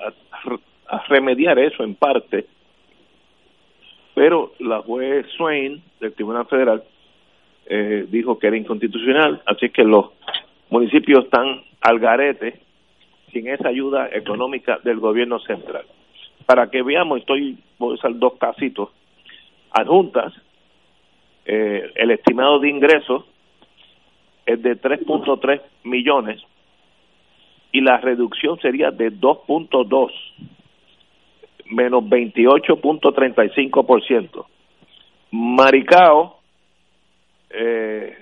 a remediar eso en parte, pero la juez Swain del Tribunal Federal dijo que era inconstitucional, así que los municipios están al garete sin esa ayuda económica del gobierno central. Para que veamos, voy a usar dos casitos adjuntas. El estimado de ingresos es de 3.3 millones y la reducción sería de 2.2, menos 28.35%. Maricao es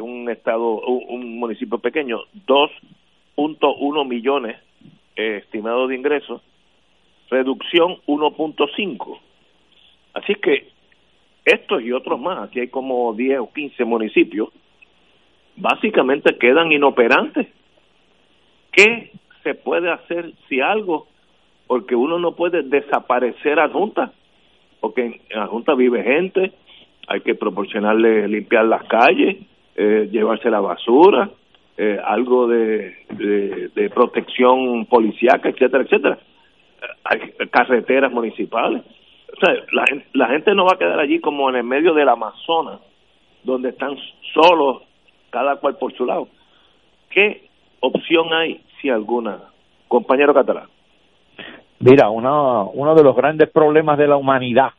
un municipio pequeño, 2.1 millones estimado de ingresos, reducción 1.5. Así que estos y otros más, aquí hay como 10 o 15 municipios, básicamente quedan inoperantes. ¿Qué se puede hacer si algo? Porque uno no puede desaparecer a Junta, porque en la Junta vive gente, hay que proporcionarle limpiar las calles, llevarse la basura, algo de protección policiaca, etcétera, etcétera. Hay carreteras municipales. O sea, la gente no va a quedar allí como en el medio del Amazonas, donde están solos, cada cual por su lado. ¿Qué opción hay, si alguna? Compañero Catalán. Mira, uno de los grandes problemas de la humanidad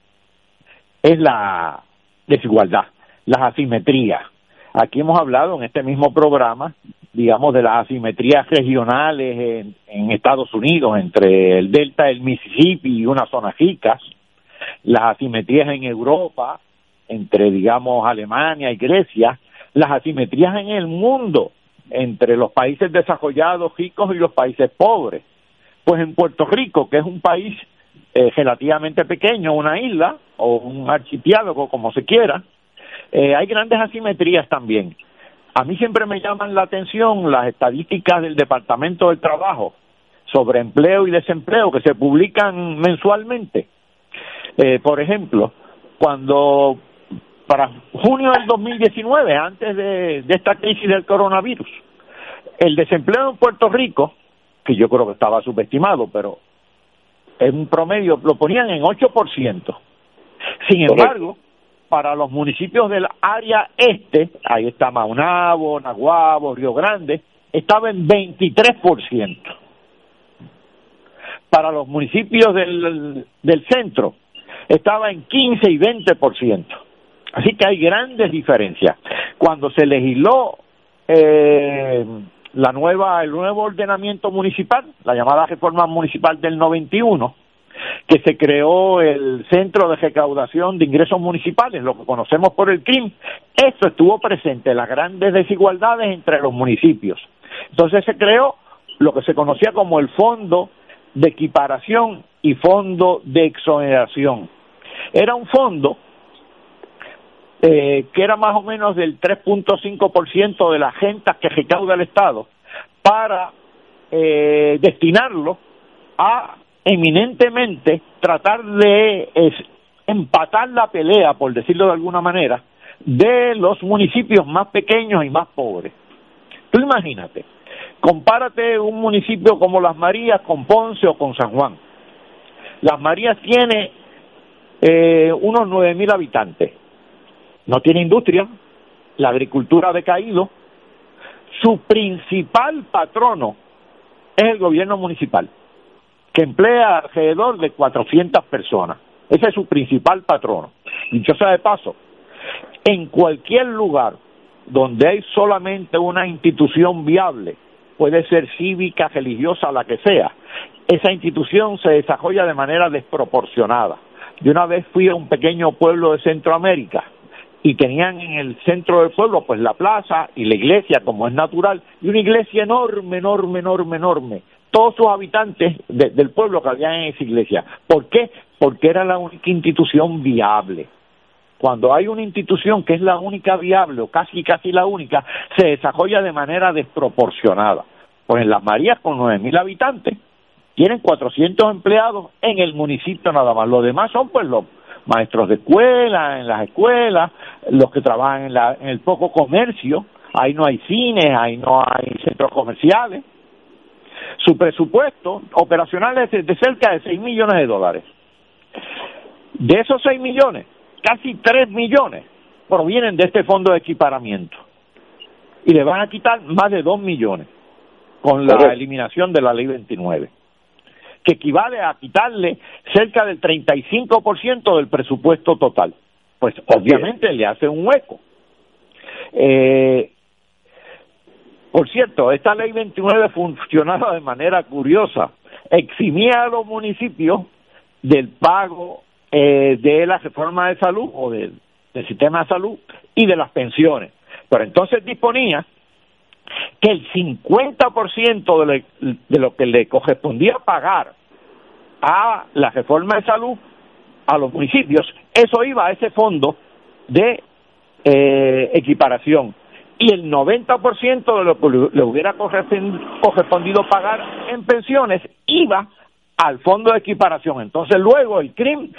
es la desigualdad, las asimetrías. Aquí hemos hablado en este mismo programa, digamos, de las asimetrías regionales en Estados Unidos, entre el delta del Mississippi y unas zonas ricas, las asimetrías en Europa, entre, digamos, Alemania y Grecia, las asimetrías en el mundo, entre los países desarrollados, ricos, y los países pobres. Pues en Puerto Rico, que es un país relativamente pequeño, una isla o un archipiélago, como se quiera, hay grandes asimetrías también. A mí siempre me llaman la atención las estadísticas del Departamento del Trabajo sobre empleo y desempleo que se publican mensualmente. Por ejemplo, cuando para junio del 2019, antes de esta crisis del coronavirus, el desempleo en Puerto Rico, que yo creo que estaba subestimado, pero en un promedio lo ponían en 8%. Sin embargo, para los municipios del área este, ahí está Maunabo, Naguabo, Río Grande, estaba en 23%. Para los municipios del centro, estaba en 15 y 20%. Así que hay grandes diferencias. Cuando se legisló el nuevo ordenamiento municipal, la llamada reforma municipal del 91, que se creó el Centro de Recaudación de Ingresos Municipales, lo que conocemos por el CRIM, eso estuvo presente, las grandes desigualdades entre los municipios. Entonces se creó lo que se conocía como el Fondo de Equiparación y Fondo de Exoneración. Era un fondo que era más o menos del 3.5% de las rentas que recauda el Estado, para destinarlo a eminentemente tratar de empatar la pelea, por decirlo de alguna manera, de los municipios más pequeños y más pobres. Tú imagínate, compárate un municipio como Las Marías con Ponce o con San Juan. Las Marías tiene unos 9.000 habitantes. No tiene industria, la agricultura ha decaído, su principal patrono es el gobierno municipal, que emplea alrededor de 400 personas. Ese es su principal patrono. Dicho sea de paso, en cualquier lugar donde hay solamente una institución viable, puede ser cívica, religiosa, la que sea, esa institución se desarrolla de manera desproporcionada. Yo una vez fui a un pequeño pueblo de Centroamérica, y tenían en el centro del pueblo pues la plaza y la iglesia, como es natural, y una iglesia enorme. Todos sus habitantes del pueblo cabían en esa iglesia. ¿Por qué? Porque era la única institución viable. Cuando hay una institución que es la única viable, o casi la única, se desarrolla de manera desproporcionada. Pues en Las Marías, con 9.000 habitantes, tienen 400 empleados en el municipio nada más. Los demás son pues los maestros de escuela, en las escuelas, los que trabajan en el poco comercio, ahí no hay cines, ahí no hay centros comerciales. Su presupuesto operacional es de cerca de 6 millones de dólares. De esos 6 millones, casi 3 millones provienen de este fondo de equiparamiento. Y le van a quitar más de 2 millones con la eliminación de la Ley 29, que equivale a quitarle cerca del 35% del presupuesto total. Pues obviamente le hace un hueco. Por cierto, esta Ley 29 funcionaba de manera curiosa. Eximía a los municipios del pago de la reforma de salud o del sistema de salud y de las pensiones. Pero entonces disponía que el 50% de lo que le correspondía pagar a la reforma de salud a los municipios, eso iba a ese fondo de equiparación. Y el 90% de lo que le hubiera correspondido pagar en pensiones iba al fondo de equiparación. Entonces luego el CRIM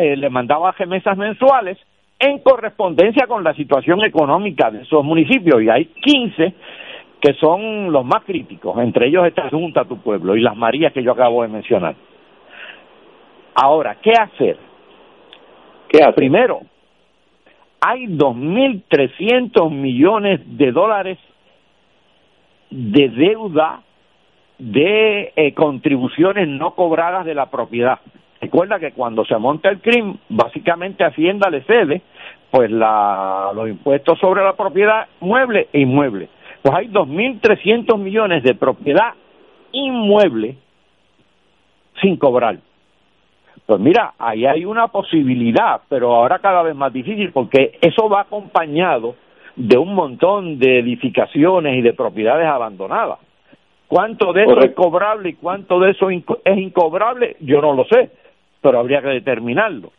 le mandaba remesas mensuales en correspondencia con la situación económica de esos municipios, y hay 15 que son los más críticos, entre ellos esta Junta, Tu Pueblo y Las Marías, que yo acabo de mencionar. Ahora, ¿qué hacer? Primero, hay 2.300 millones de dólares de deuda de contribuciones no cobradas de la propiedad. Recuerda que cuando se monta el CRIM, básicamente Hacienda le cede pues los impuestos sobre la propiedad mueble e inmueble. Pues hay 2.300 millones de propiedad inmueble sin cobrar. Pues mira, ahí hay una posibilidad, pero ahora cada vez más difícil, porque eso va acompañado de un montón de edificaciones y de propiedades abandonadas. ¿Cuánto de eso es cobrable y cuánto de eso es incobrable? Yo no lo sé, pero habría que determinarlo.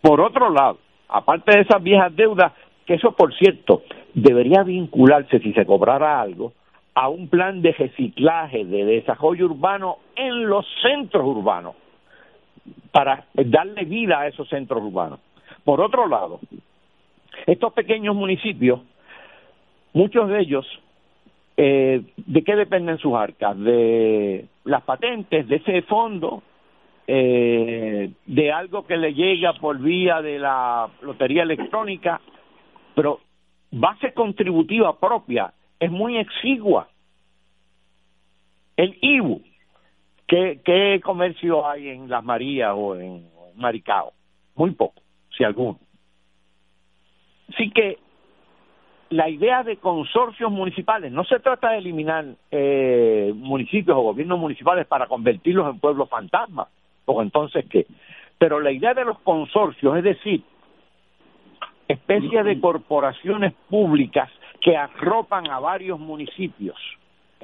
Por otro lado, aparte de esas viejas deudas, que eso, por cierto, debería vincularse, si se cobrara algo, a un plan de reciclaje, de desarrollo urbano en los centros urbanos, para darle vida a esos centros urbanos. Por otro lado, estos pequeños municipios, muchos de ellos, ¿de qué dependen sus arcas? De las patentes, de ese fondo, de algo que le llega por vía de la lotería electrónica, pero base contributiva propia es muy exigua. El IBU, ¿Qué comercio hay en Las Marías o en Maricao? Muy poco, si alguno. Así que la idea de consorcios municipales, no se trata de eliminar municipios o gobiernos municipales para convertirlos en pueblos fantasmas, o entonces ¿qué? Pero la idea de los consorcios, es decir, especies de corporaciones públicas que arropan a varios municipios,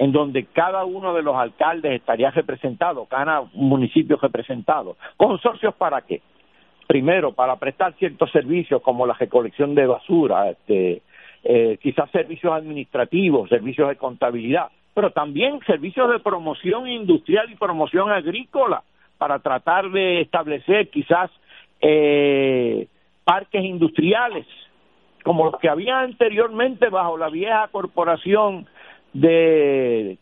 en donde cada uno de los alcaldes estaría representado, cada municipio representado. ¿Consorcios para qué? Primero, para prestar ciertos servicios como la recolección de basura, quizás servicios administrativos, servicios de contabilidad, pero también servicios de promoción industrial y promoción agrícola, para tratar de establecer quizás parques industriales, como los que había anteriormente bajo la vieja corporación de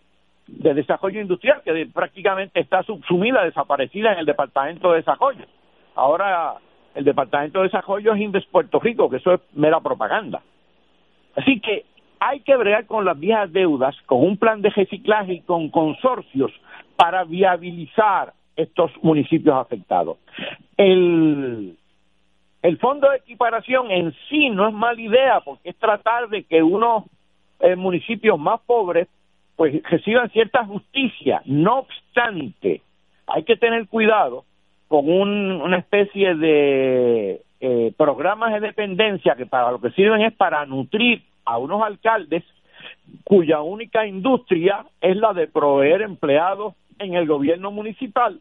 desarrollo industrial, que prácticamente está subsumida, desaparecida en el Departamento de Desarrollo. Ahora el Departamento de Desarrollo es Inves Puerto Rico, que eso es mera propaganda. Así que hay que bregar con las viejas deudas, con un plan de reciclaje y con consorcios para viabilizar estos municipios afectados. El fondo de equiparación en sí no es mala idea, porque es tratar de que unos municipios más pobres pues reciban cierta justicia. No obstante, hay que tener cuidado con una especie de programas de dependencia que para lo que sirven es para nutrir a unos alcaldes cuya única industria es la de proveer empleados en el gobierno municipal,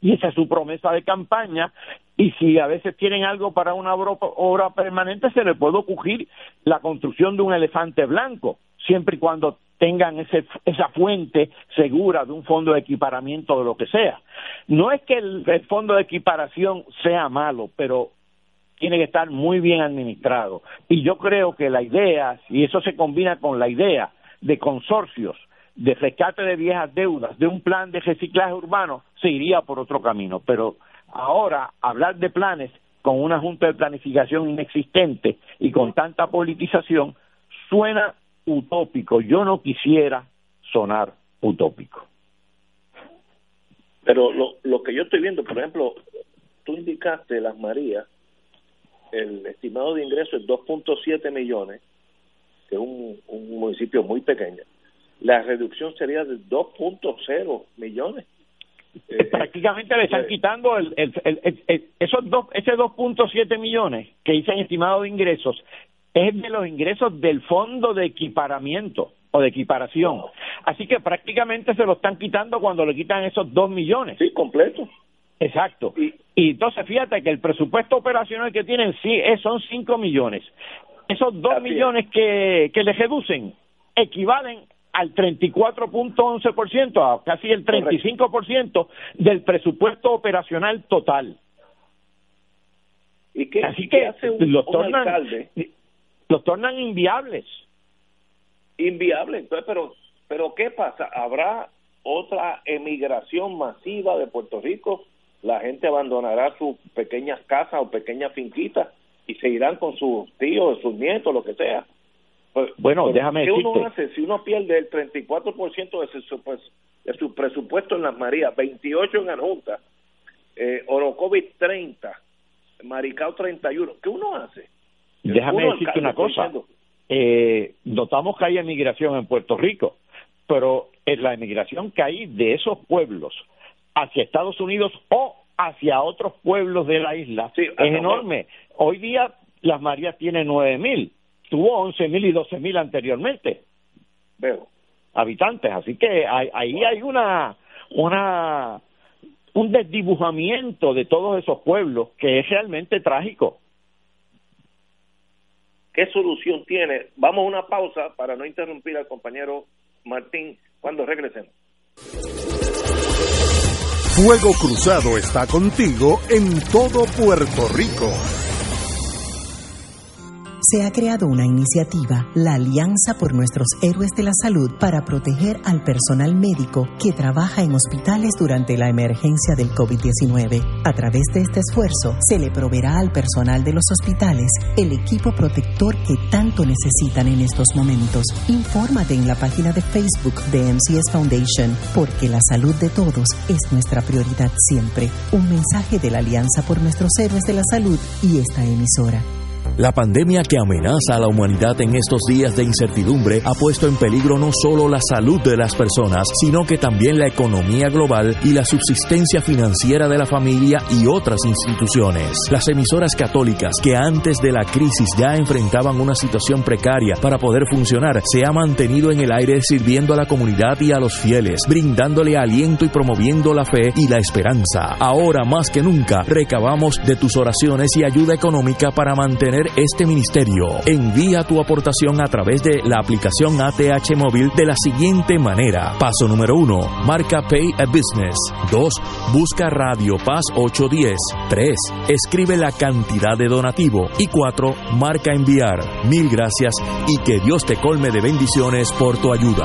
y esa es su promesa de campaña. Y si a veces tienen algo para una obra permanente, se le puede ocurrir la construcción de un elefante blanco, siempre y cuando tengan esa fuente segura de un fondo de equiparamiento de lo que sea. No es que el fondo de equiparación sea malo, pero tiene que estar muy bien administrado. Y yo creo que la idea, y eso se combina con la idea de consorcios, de rescate de viejas deudas, de un plan de reciclaje urbano, se iría por otro camino. Pero ahora hablar de planes con una junta de planificación inexistente y con tanta politización suena utópico. Yo no quisiera sonar utópico. Pero lo que yo estoy viendo, por ejemplo, tú indicaste Las Marías, el estimado de ingreso es 2.7 millones, que es un municipio muy pequeño. La reducción sería de 2.0 millones. Prácticamente le están quitando ese 2.7 millones que dicen estimado de ingresos, es de los ingresos del Fondo de Equiparamiento o de Equiparación. Así que prácticamente se lo están quitando cuando le quitan esos 2 millones. Sí, completo. Exacto. Y entonces fíjate que el presupuesto operacional que tienen sí son 5 millones. Esos 2 millones que le reducen equivalen al 34.11%, a casi el 35% del presupuesto operacional total. ¿Y qué, así que hace un alcalde? Los tornan inviables. Inviables, entonces, pero ¿qué pasa? ¿Habrá otra emigración masiva de Puerto Rico? ¿La gente abandonará sus pequeñas casas o pequeñas finquitas y se irán con sus tíos, sus nietos, lo que sea? Bueno, déjame decirte. ¿Qué uno hace si uno pierde el 34% de su presupuesto en Las Marías, 28% en Adjunta, Orocovis 30%, Maricao 31%? ¿Qué uno hace? Déjame decirte una cosa. Notamos que hay emigración en Puerto Rico, pero es la emigración que hay de esos pueblos hacia Estados Unidos o hacia otros pueblos de la isla es enorme. Hoy día Las Marías tiene 9,000. Tuvo 11,000 y 12,000 anteriormente. Veo. Habitantes, así que ahí hay un desdibujamiento de todos esos pueblos que es realmente trágico. ¿Qué solución tiene? Vamos a una pausa para no interrumpir al compañero Martín cuando regresemos. Fuego Cruzado está contigo en todo Puerto Rico. Se ha creado una iniciativa, la Alianza por Nuestros Héroes de la Salud, para proteger al personal médico que trabaja en hospitales durante la emergencia del COVID-19. A través de este esfuerzo, se le proveerá al personal de los hospitales el equipo protector que tanto necesitan en estos momentos. Infórmate en la página de Facebook de MCS Foundation, porque la salud de todos es nuestra prioridad siempre. Un mensaje de la Alianza por Nuestros Héroes de la Salud y esta emisora. La pandemia que amenaza a la humanidad en estos días de incertidumbre ha puesto en peligro no solo la salud de las personas, sino que también la economía global y la subsistencia financiera de la familia y otras instituciones. Las emisoras católicas que antes de la crisis ya enfrentaban una situación precaria para poder funcionar, se ha mantenido en el aire sirviendo a la comunidad y a los fieles, brindándole aliento y promoviendo la fe y la esperanza. Ahora más que nunca, recabamos de tus oraciones y ayuda económica para mantener este ministerio. Envía tu aportación a través de la aplicación ATH móvil de la siguiente manera. Paso número 1, marca Pay a Business. 2, busca Radio Paz 810. 3, escribe la cantidad de donativo. Y 4, marca enviar. Mil gracias y que Dios te colme de bendiciones por tu ayuda.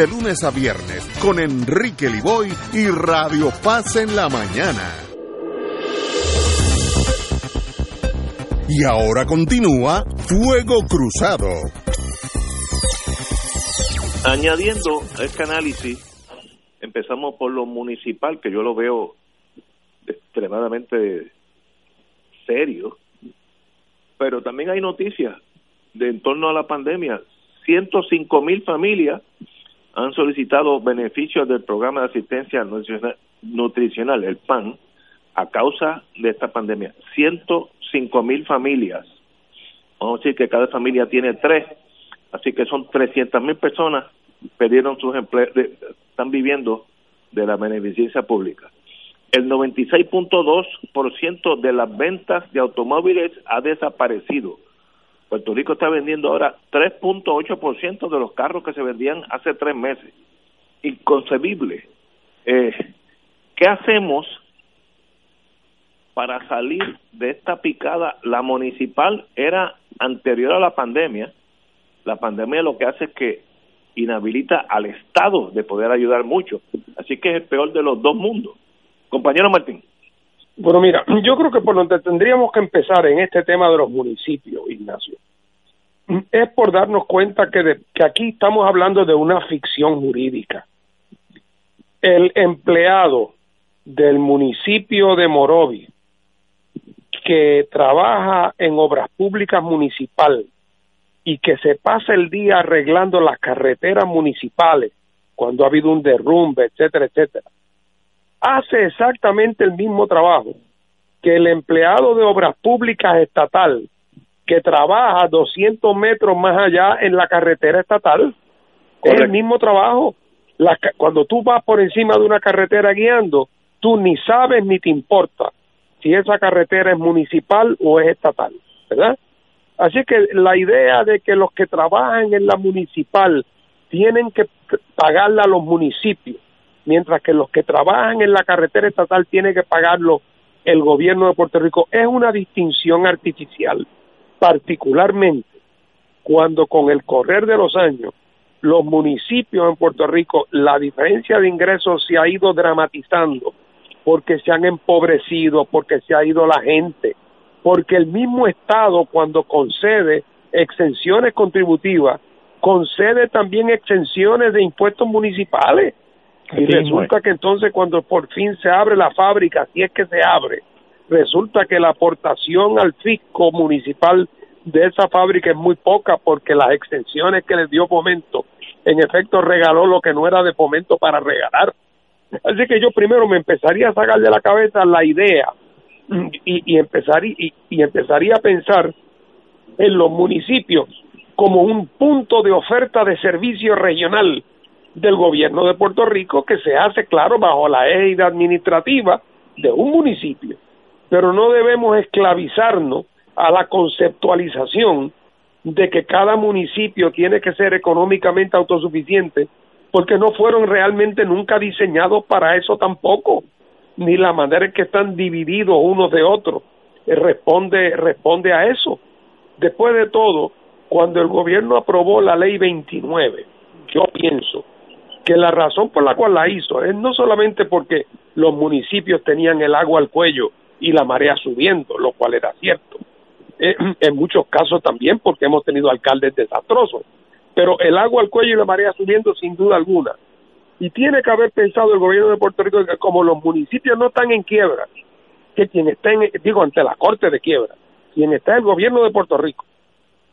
lunes a viernes con Enrique Liboy y Radio Paz en la mañana. Y ahora continúa Fuego Cruzado. Añadiendo a este análisis, empezamos por lo municipal, que yo lo veo extremadamente serio, pero también hay noticias de en torno a la pandemia. 105,000 familias han solicitado beneficios del programa de asistencia nutricional, el PAN, a causa de esta pandemia. 105,000 familias. Vamos a decir que cada familia tiene 3, así que son 300,000 personas perdieron sus empleos, están viviendo de la beneficencia pública. El 96.2% de las ventas de automóviles ha desaparecido. Puerto Rico está vendiendo ahora 3.8% de los carros que se vendían hace 3 meses. Inconcebible. ¿Qué hacemos para salir de esta picada? La municipal era anterior a la pandemia. La pandemia lo que hace es que inhabilita al Estado de poder ayudar mucho. Así que es el peor de los dos mundos. Compañero Martín. Bueno, mira, yo creo que por donde tendríamos que empezar en este tema de los municipios, Ignacio, es por darnos cuenta que aquí estamos hablando de una ficción jurídica. El empleado del municipio de Morovi, que trabaja en obras públicas municipal y que se pasa el día arreglando las carreteras municipales cuando ha habido un derrumbe, etcétera, etcétera, hace exactamente el mismo trabajo que el empleado de obras públicas estatal que trabaja 200 metros más allá en la carretera estatal. Correcto. Es el mismo trabajo. Cuando tú vas por encima de una carretera guiando, tú ni sabes ni te importa si esa carretera es municipal o es estatal, ¿verdad? Así que la idea de que los que trabajan en la municipal tienen que pagarla a los municipios, mientras que los que trabajan en la carretera estatal tiene que pagarlo el gobierno de Puerto Rico, es una distinción artificial, particularmente cuando con el correr de los años los municipios en Puerto Rico, la diferencia de ingresos se ha ido dramatizando, porque se han empobrecido, porque se ha ido la gente, porque el mismo Estado, cuando concede exenciones contributivas, concede también exenciones de impuestos municipales. Y resulta que entonces cuando por fin se abre la fábrica, si es que se abre, resulta que la aportación al fisco municipal de esa fábrica es muy poca, porque las exenciones que les dio Fomento, en efecto regaló lo que no era de Fomento para regalar. Así que yo primero me empezaría a sacar de la cabeza la idea y empezaría a pensar en los municipios como un punto de oferta de servicio regional del gobierno de Puerto Rico, que se hace, claro, bajo la égida administrativa de un municipio, pero no debemos esclavizarnos a la conceptualización de que cada municipio tiene que ser económicamente autosuficiente, porque no fueron realmente nunca diseñados para eso tampoco, ni la manera en que están divididos unos de otros responde a eso. Después de todo, cuando el gobierno aprobó la Ley 29, yo pienso que la razón por la cual la hizo es no solamente porque los municipios tenían el agua al cuello y la marea subiendo, lo cual era cierto, en muchos casos también porque hemos tenido alcaldes desastrosos, pero el agua al cuello y la marea subiendo sin duda alguna, y tiene que haber pensado el gobierno de Puerto Rico que como los municipios no están en quiebra, que quien está ante la corte de quiebra, quien está es el gobierno de Puerto Rico,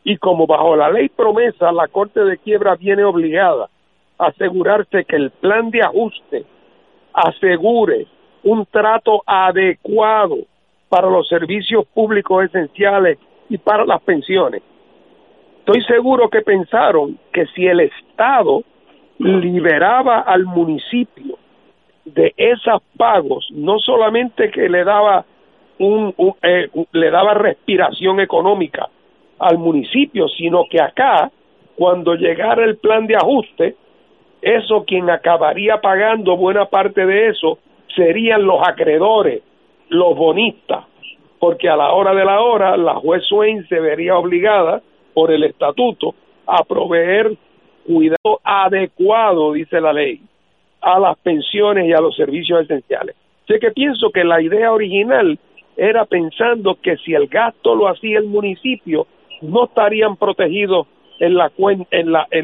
y como bajo la ley promesa la corte de quiebra viene obligada asegurarse que el plan de ajuste asegure un trato adecuado para los servicios públicos esenciales y para las pensiones. Estoy seguro que pensaron que si el Estado liberaba al municipio de esos pagos, no solamente que le daba le daba respiración económica al municipio, sino que acá, cuando llegara el plan de ajuste, eso quien acabaría pagando buena parte de eso serían los acreedores, los bonistas, porque a la hora de la hora la juez Swain se vería obligada por el estatuto a proveer cuidado adecuado, dice la ley, a las pensiones y a los servicios esenciales. Así que pienso que la idea original era pensando que si el gasto lo hacía el municipio, no estarían protegidos en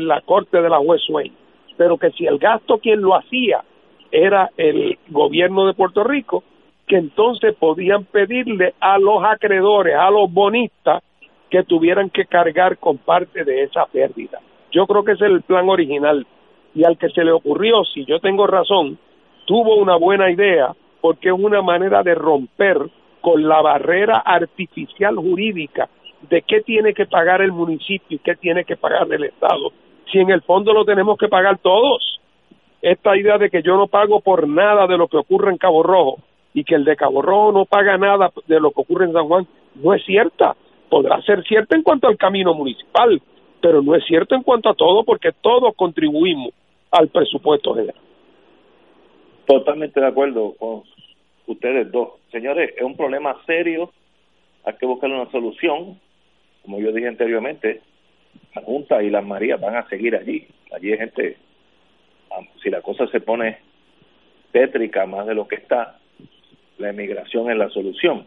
la corte de la juez Swain, pero que si el gasto quien lo hacía era el gobierno de Puerto Rico, que entonces podían pedirle a los acreedores, a los bonistas, que tuvieran que cargar con parte de esa pérdida. Yo creo que ese es el plan original, y al que se le ocurrió, si yo tengo razón, tuvo una buena idea, porque es una manera de romper con la barrera artificial jurídica de qué tiene que pagar el municipio y qué tiene que pagar el Estado, si en el fondo lo tenemos que pagar todos. Esta idea de que yo no pago por nada de lo que ocurre en Cabo Rojo, y que el de Cabo Rojo no paga nada de lo que ocurre en San Juan, no es cierta. Podrá ser cierta en cuanto al camino municipal, pero no es cierto en cuanto a todo, porque todos contribuimos al presupuesto general. Totalmente de acuerdo con ustedes dos. Señores, es un problema serio, hay que buscar una solución. Como yo dije anteriormente, la Junta y las Marías van a seguir allí. Allí hay gente, si la cosa se pone tétrica más de lo que está, la emigración es la solución.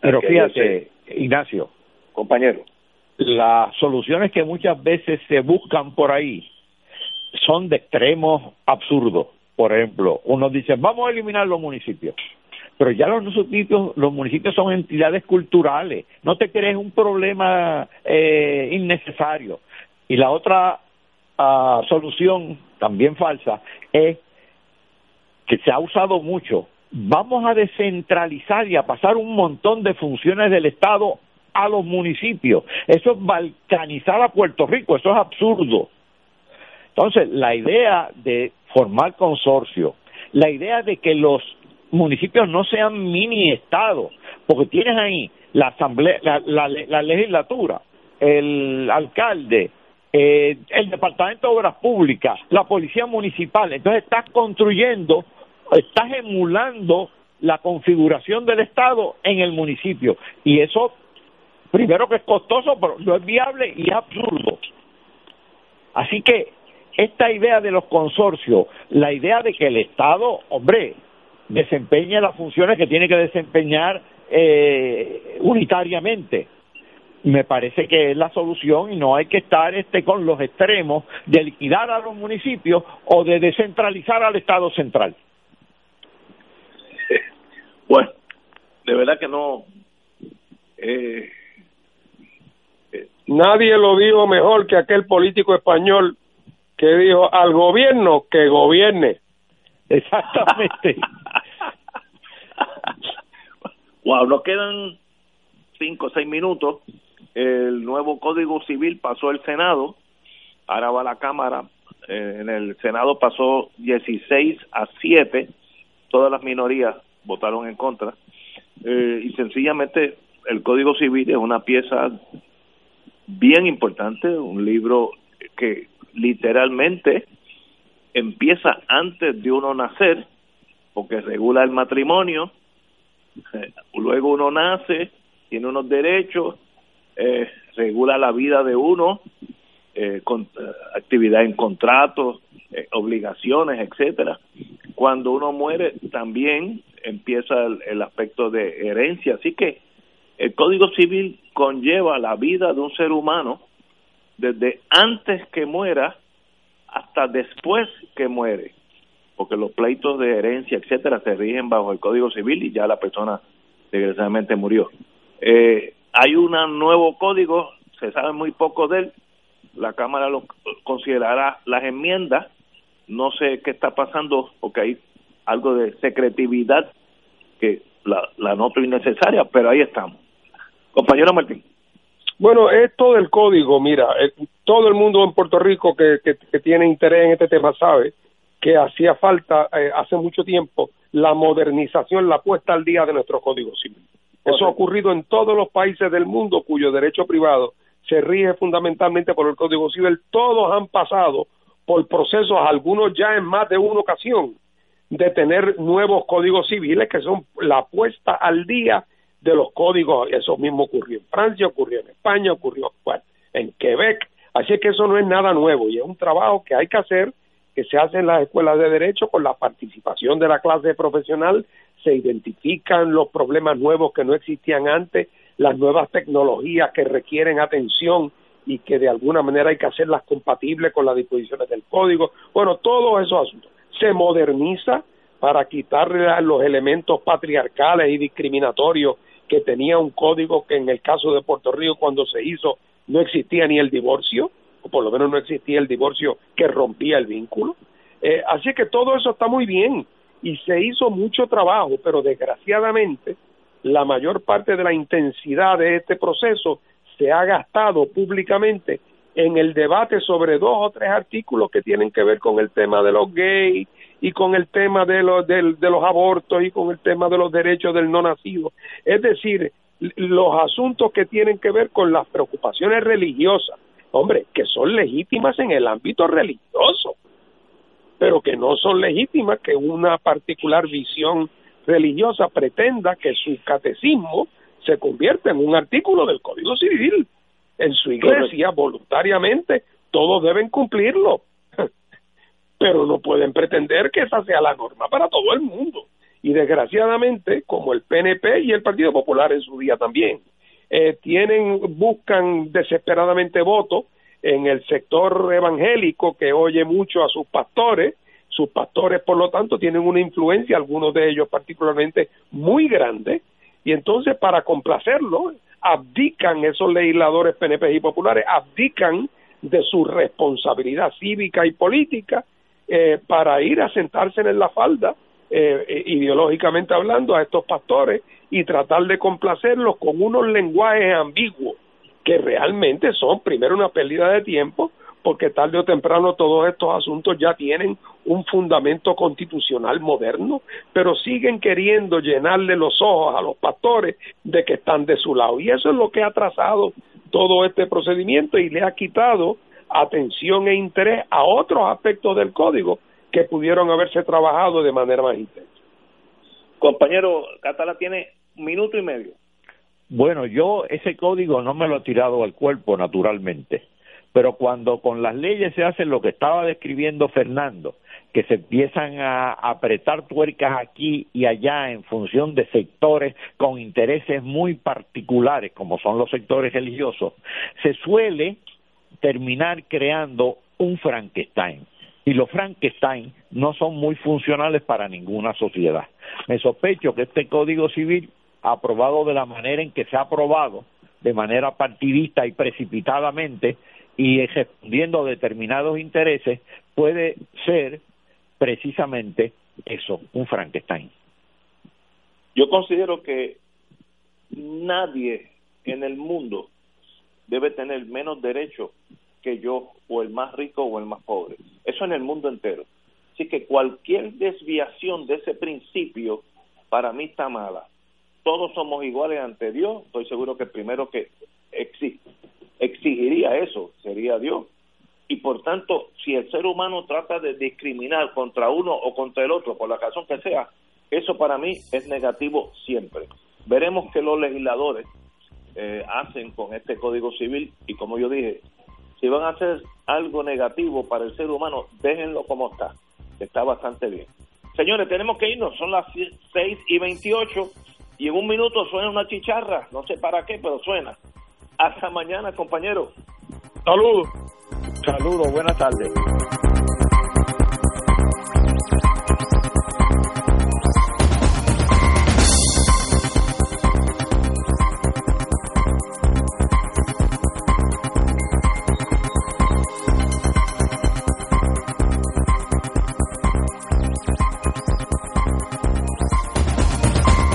Pero fíjate, Ignacio, compañero, las soluciones que muchas veces se buscan por ahí son de extremos absurdos. Por ejemplo, unos dicen, vamos a eliminar los municipios, pero ya los municipios son entidades culturales, no te crees un problema innecesario. Y la otra solución, también falsa, es que se ha usado mucho, vamos a descentralizar y a pasar un montón de funciones del Estado a los municipios. Eso es balcanizar a Puerto Rico, eso es absurdo. Entonces, la idea de formar consorcio, la idea de que los municipios no sean mini estados, porque tienes ahí la asamblea, la legislatura, el alcalde, el Departamento de Obras Públicas, la Policía Municipal. Entonces estás construyendo, estás emulando la configuración del Estado en el municipio. Y eso, primero que es costoso, pero no es viable y es absurdo. Así que esta idea de los consorcios, la idea de que el Estado, hombre, desempeñe las funciones que tiene que desempeñar unitariamente, me parece que es la solución, y no hay que estar con los extremos de liquidar a los municipios o de descentralizar al Estado central. Bueno, de verdad que no. Nadie lo dijo mejor que aquel político español que dijo al gobierno que gobierne. Exactamente. Wow, nos quedan 5 o 6 minutos. El nuevo Código Civil pasó el Senado, ahora va la Cámara. En el Senado pasó 16-7, todas las minorías votaron en contra, y sencillamente el Código Civil es una pieza bien importante, un libro que literalmente empieza antes de uno nacer, porque regula el matrimonio, luego uno nace, tiene unos derechos, regula la vida de uno, con actividad en contratos, obligaciones, etcétera. Cuando uno muere también empieza el aspecto de herencia. Así que el Código Civil conlleva la vida de un ser humano desde antes que muera hasta después que muere, porque los pleitos de herencia, etcétera, se rigen bajo el Código Civil y ya la persona desgraciadamente murió. Hay un nuevo código, se sabe muy poco de él, la Cámara lo considerará las enmiendas, no sé qué está pasando, porque hay algo de secretividad que la noto innecesaria, pero ahí estamos. Compañero Martín. Bueno, esto del código, mira, todo el mundo en Puerto Rico que tiene interés en este tema sabe que hacía falta hace mucho tiempo la modernización, la puesta al día de nuestro Código Civil. Correcto. Eso ha ocurrido en todos los países del mundo cuyo derecho privado se rige fundamentalmente por el Código Civil. Todos han pasado por procesos, algunos ya en más de una ocasión, de tener nuevos códigos civiles que son la puesta al día de los códigos. Eso mismo ocurrió en Francia, ocurrió en España, ocurrió en Quebec. Así que eso no es nada nuevo y es un trabajo que hay que hacer, que se hace en las escuelas de derecho con la participación de la clase profesional. Se identifican los problemas nuevos que no existían antes, las nuevas tecnologías que requieren atención y que de alguna manera hay que hacerlas compatibles con las disposiciones del código. Bueno, todos esos asuntos. Se moderniza para quitarle los elementos patriarcales y discriminatorios que tenía un código que en el caso de Puerto Rico cuando se hizo no existía ni el divorcio, o por lo menos no existía el divorcio que rompía el vínculo. Así que todo eso está muy bien y se hizo mucho trabajo, pero desgraciadamente la mayor parte de la intensidad de este proceso se ha gastado públicamente en el debate sobre dos o tres artículos que tienen que ver con el tema de los gays y con el tema de los abortos y con el tema de los derechos del no nacido. Es decir, los asuntos que tienen que ver con las preocupaciones religiosas, hombre, que son legítimas en el ámbito religioso, pero que no son legítimas que una particular visión religiosa pretenda que su catecismo se convierta en un artículo del Código Civil. En su iglesia, voluntariamente, todos deben cumplirlo, pero no pueden pretender que esa sea la norma para todo el mundo. Y desgraciadamente, como el PNP y el Partido Popular en su día también, buscan desesperadamente votos en el sector evangélico que oye mucho a sus pastores. Sus pastores, por lo tanto, tienen una influencia, algunos de ellos particularmente, muy grande, y entonces para complacerlo, abdican esos legisladores PNP y populares, abdican de su responsabilidad cívica y política para ir a sentarse en la falda, ideológicamente hablando, a estos pastores y tratar de complacerlos con unos lenguajes ambiguos que realmente son, primero, una pérdida de tiempo, porque tarde o temprano todos estos asuntos ya tienen un fundamento constitucional moderno, pero siguen queriendo llenarle los ojos a los pastores de que están de su lado. Y eso es lo que ha atrasado todo este procedimiento y le ha quitado atención e interés a otros aspectos del código que pudieron haberse trabajado de manera más intensa. Compañero Catalá, tiene un minuto y medio. Bueno, yo ese código no me lo he tirado al cuerpo, naturalmente. Pero cuando con las leyes se hace lo que estaba describiendo Fernando, que se empiezan a apretar tuercas aquí y allá en función de sectores con intereses muy particulares, como son los sectores religiosos, se suele terminar creando un Frankenstein. Y los Frankenstein no son muy funcionales para ninguna sociedad. Me sospecho que este Código Civil, aprobado de la manera en que se ha aprobado, de manera partidista y precipitadamente, y respondiendo a determinados intereses, puede ser precisamente eso, un Frankenstein. Yo considero que nadie en el mundo debe tener menos derecho que yo, o el más rico o el más pobre. Eso en el mundo entero. Así que cualquier desviación de ese principio para mí está mala. Todos somos iguales ante Dios. Estoy seguro que el primero que exigiría eso sería Dios, y por tanto si el ser humano trata de discriminar contra uno o contra el otro por la razón que sea, eso para mí es negativo siempre. Veremos qué los legisladores hacen con este Código Civil, y como yo dije, si van a hacer algo negativo para el ser humano, déjenlo como está, está bastante bien. Señores, tenemos que irnos, son las 6:28 y en un minuto suena una chicharra, no sé para qué, pero suena. Hasta mañana, compañero. Saludos. Saludos, buenas tardes.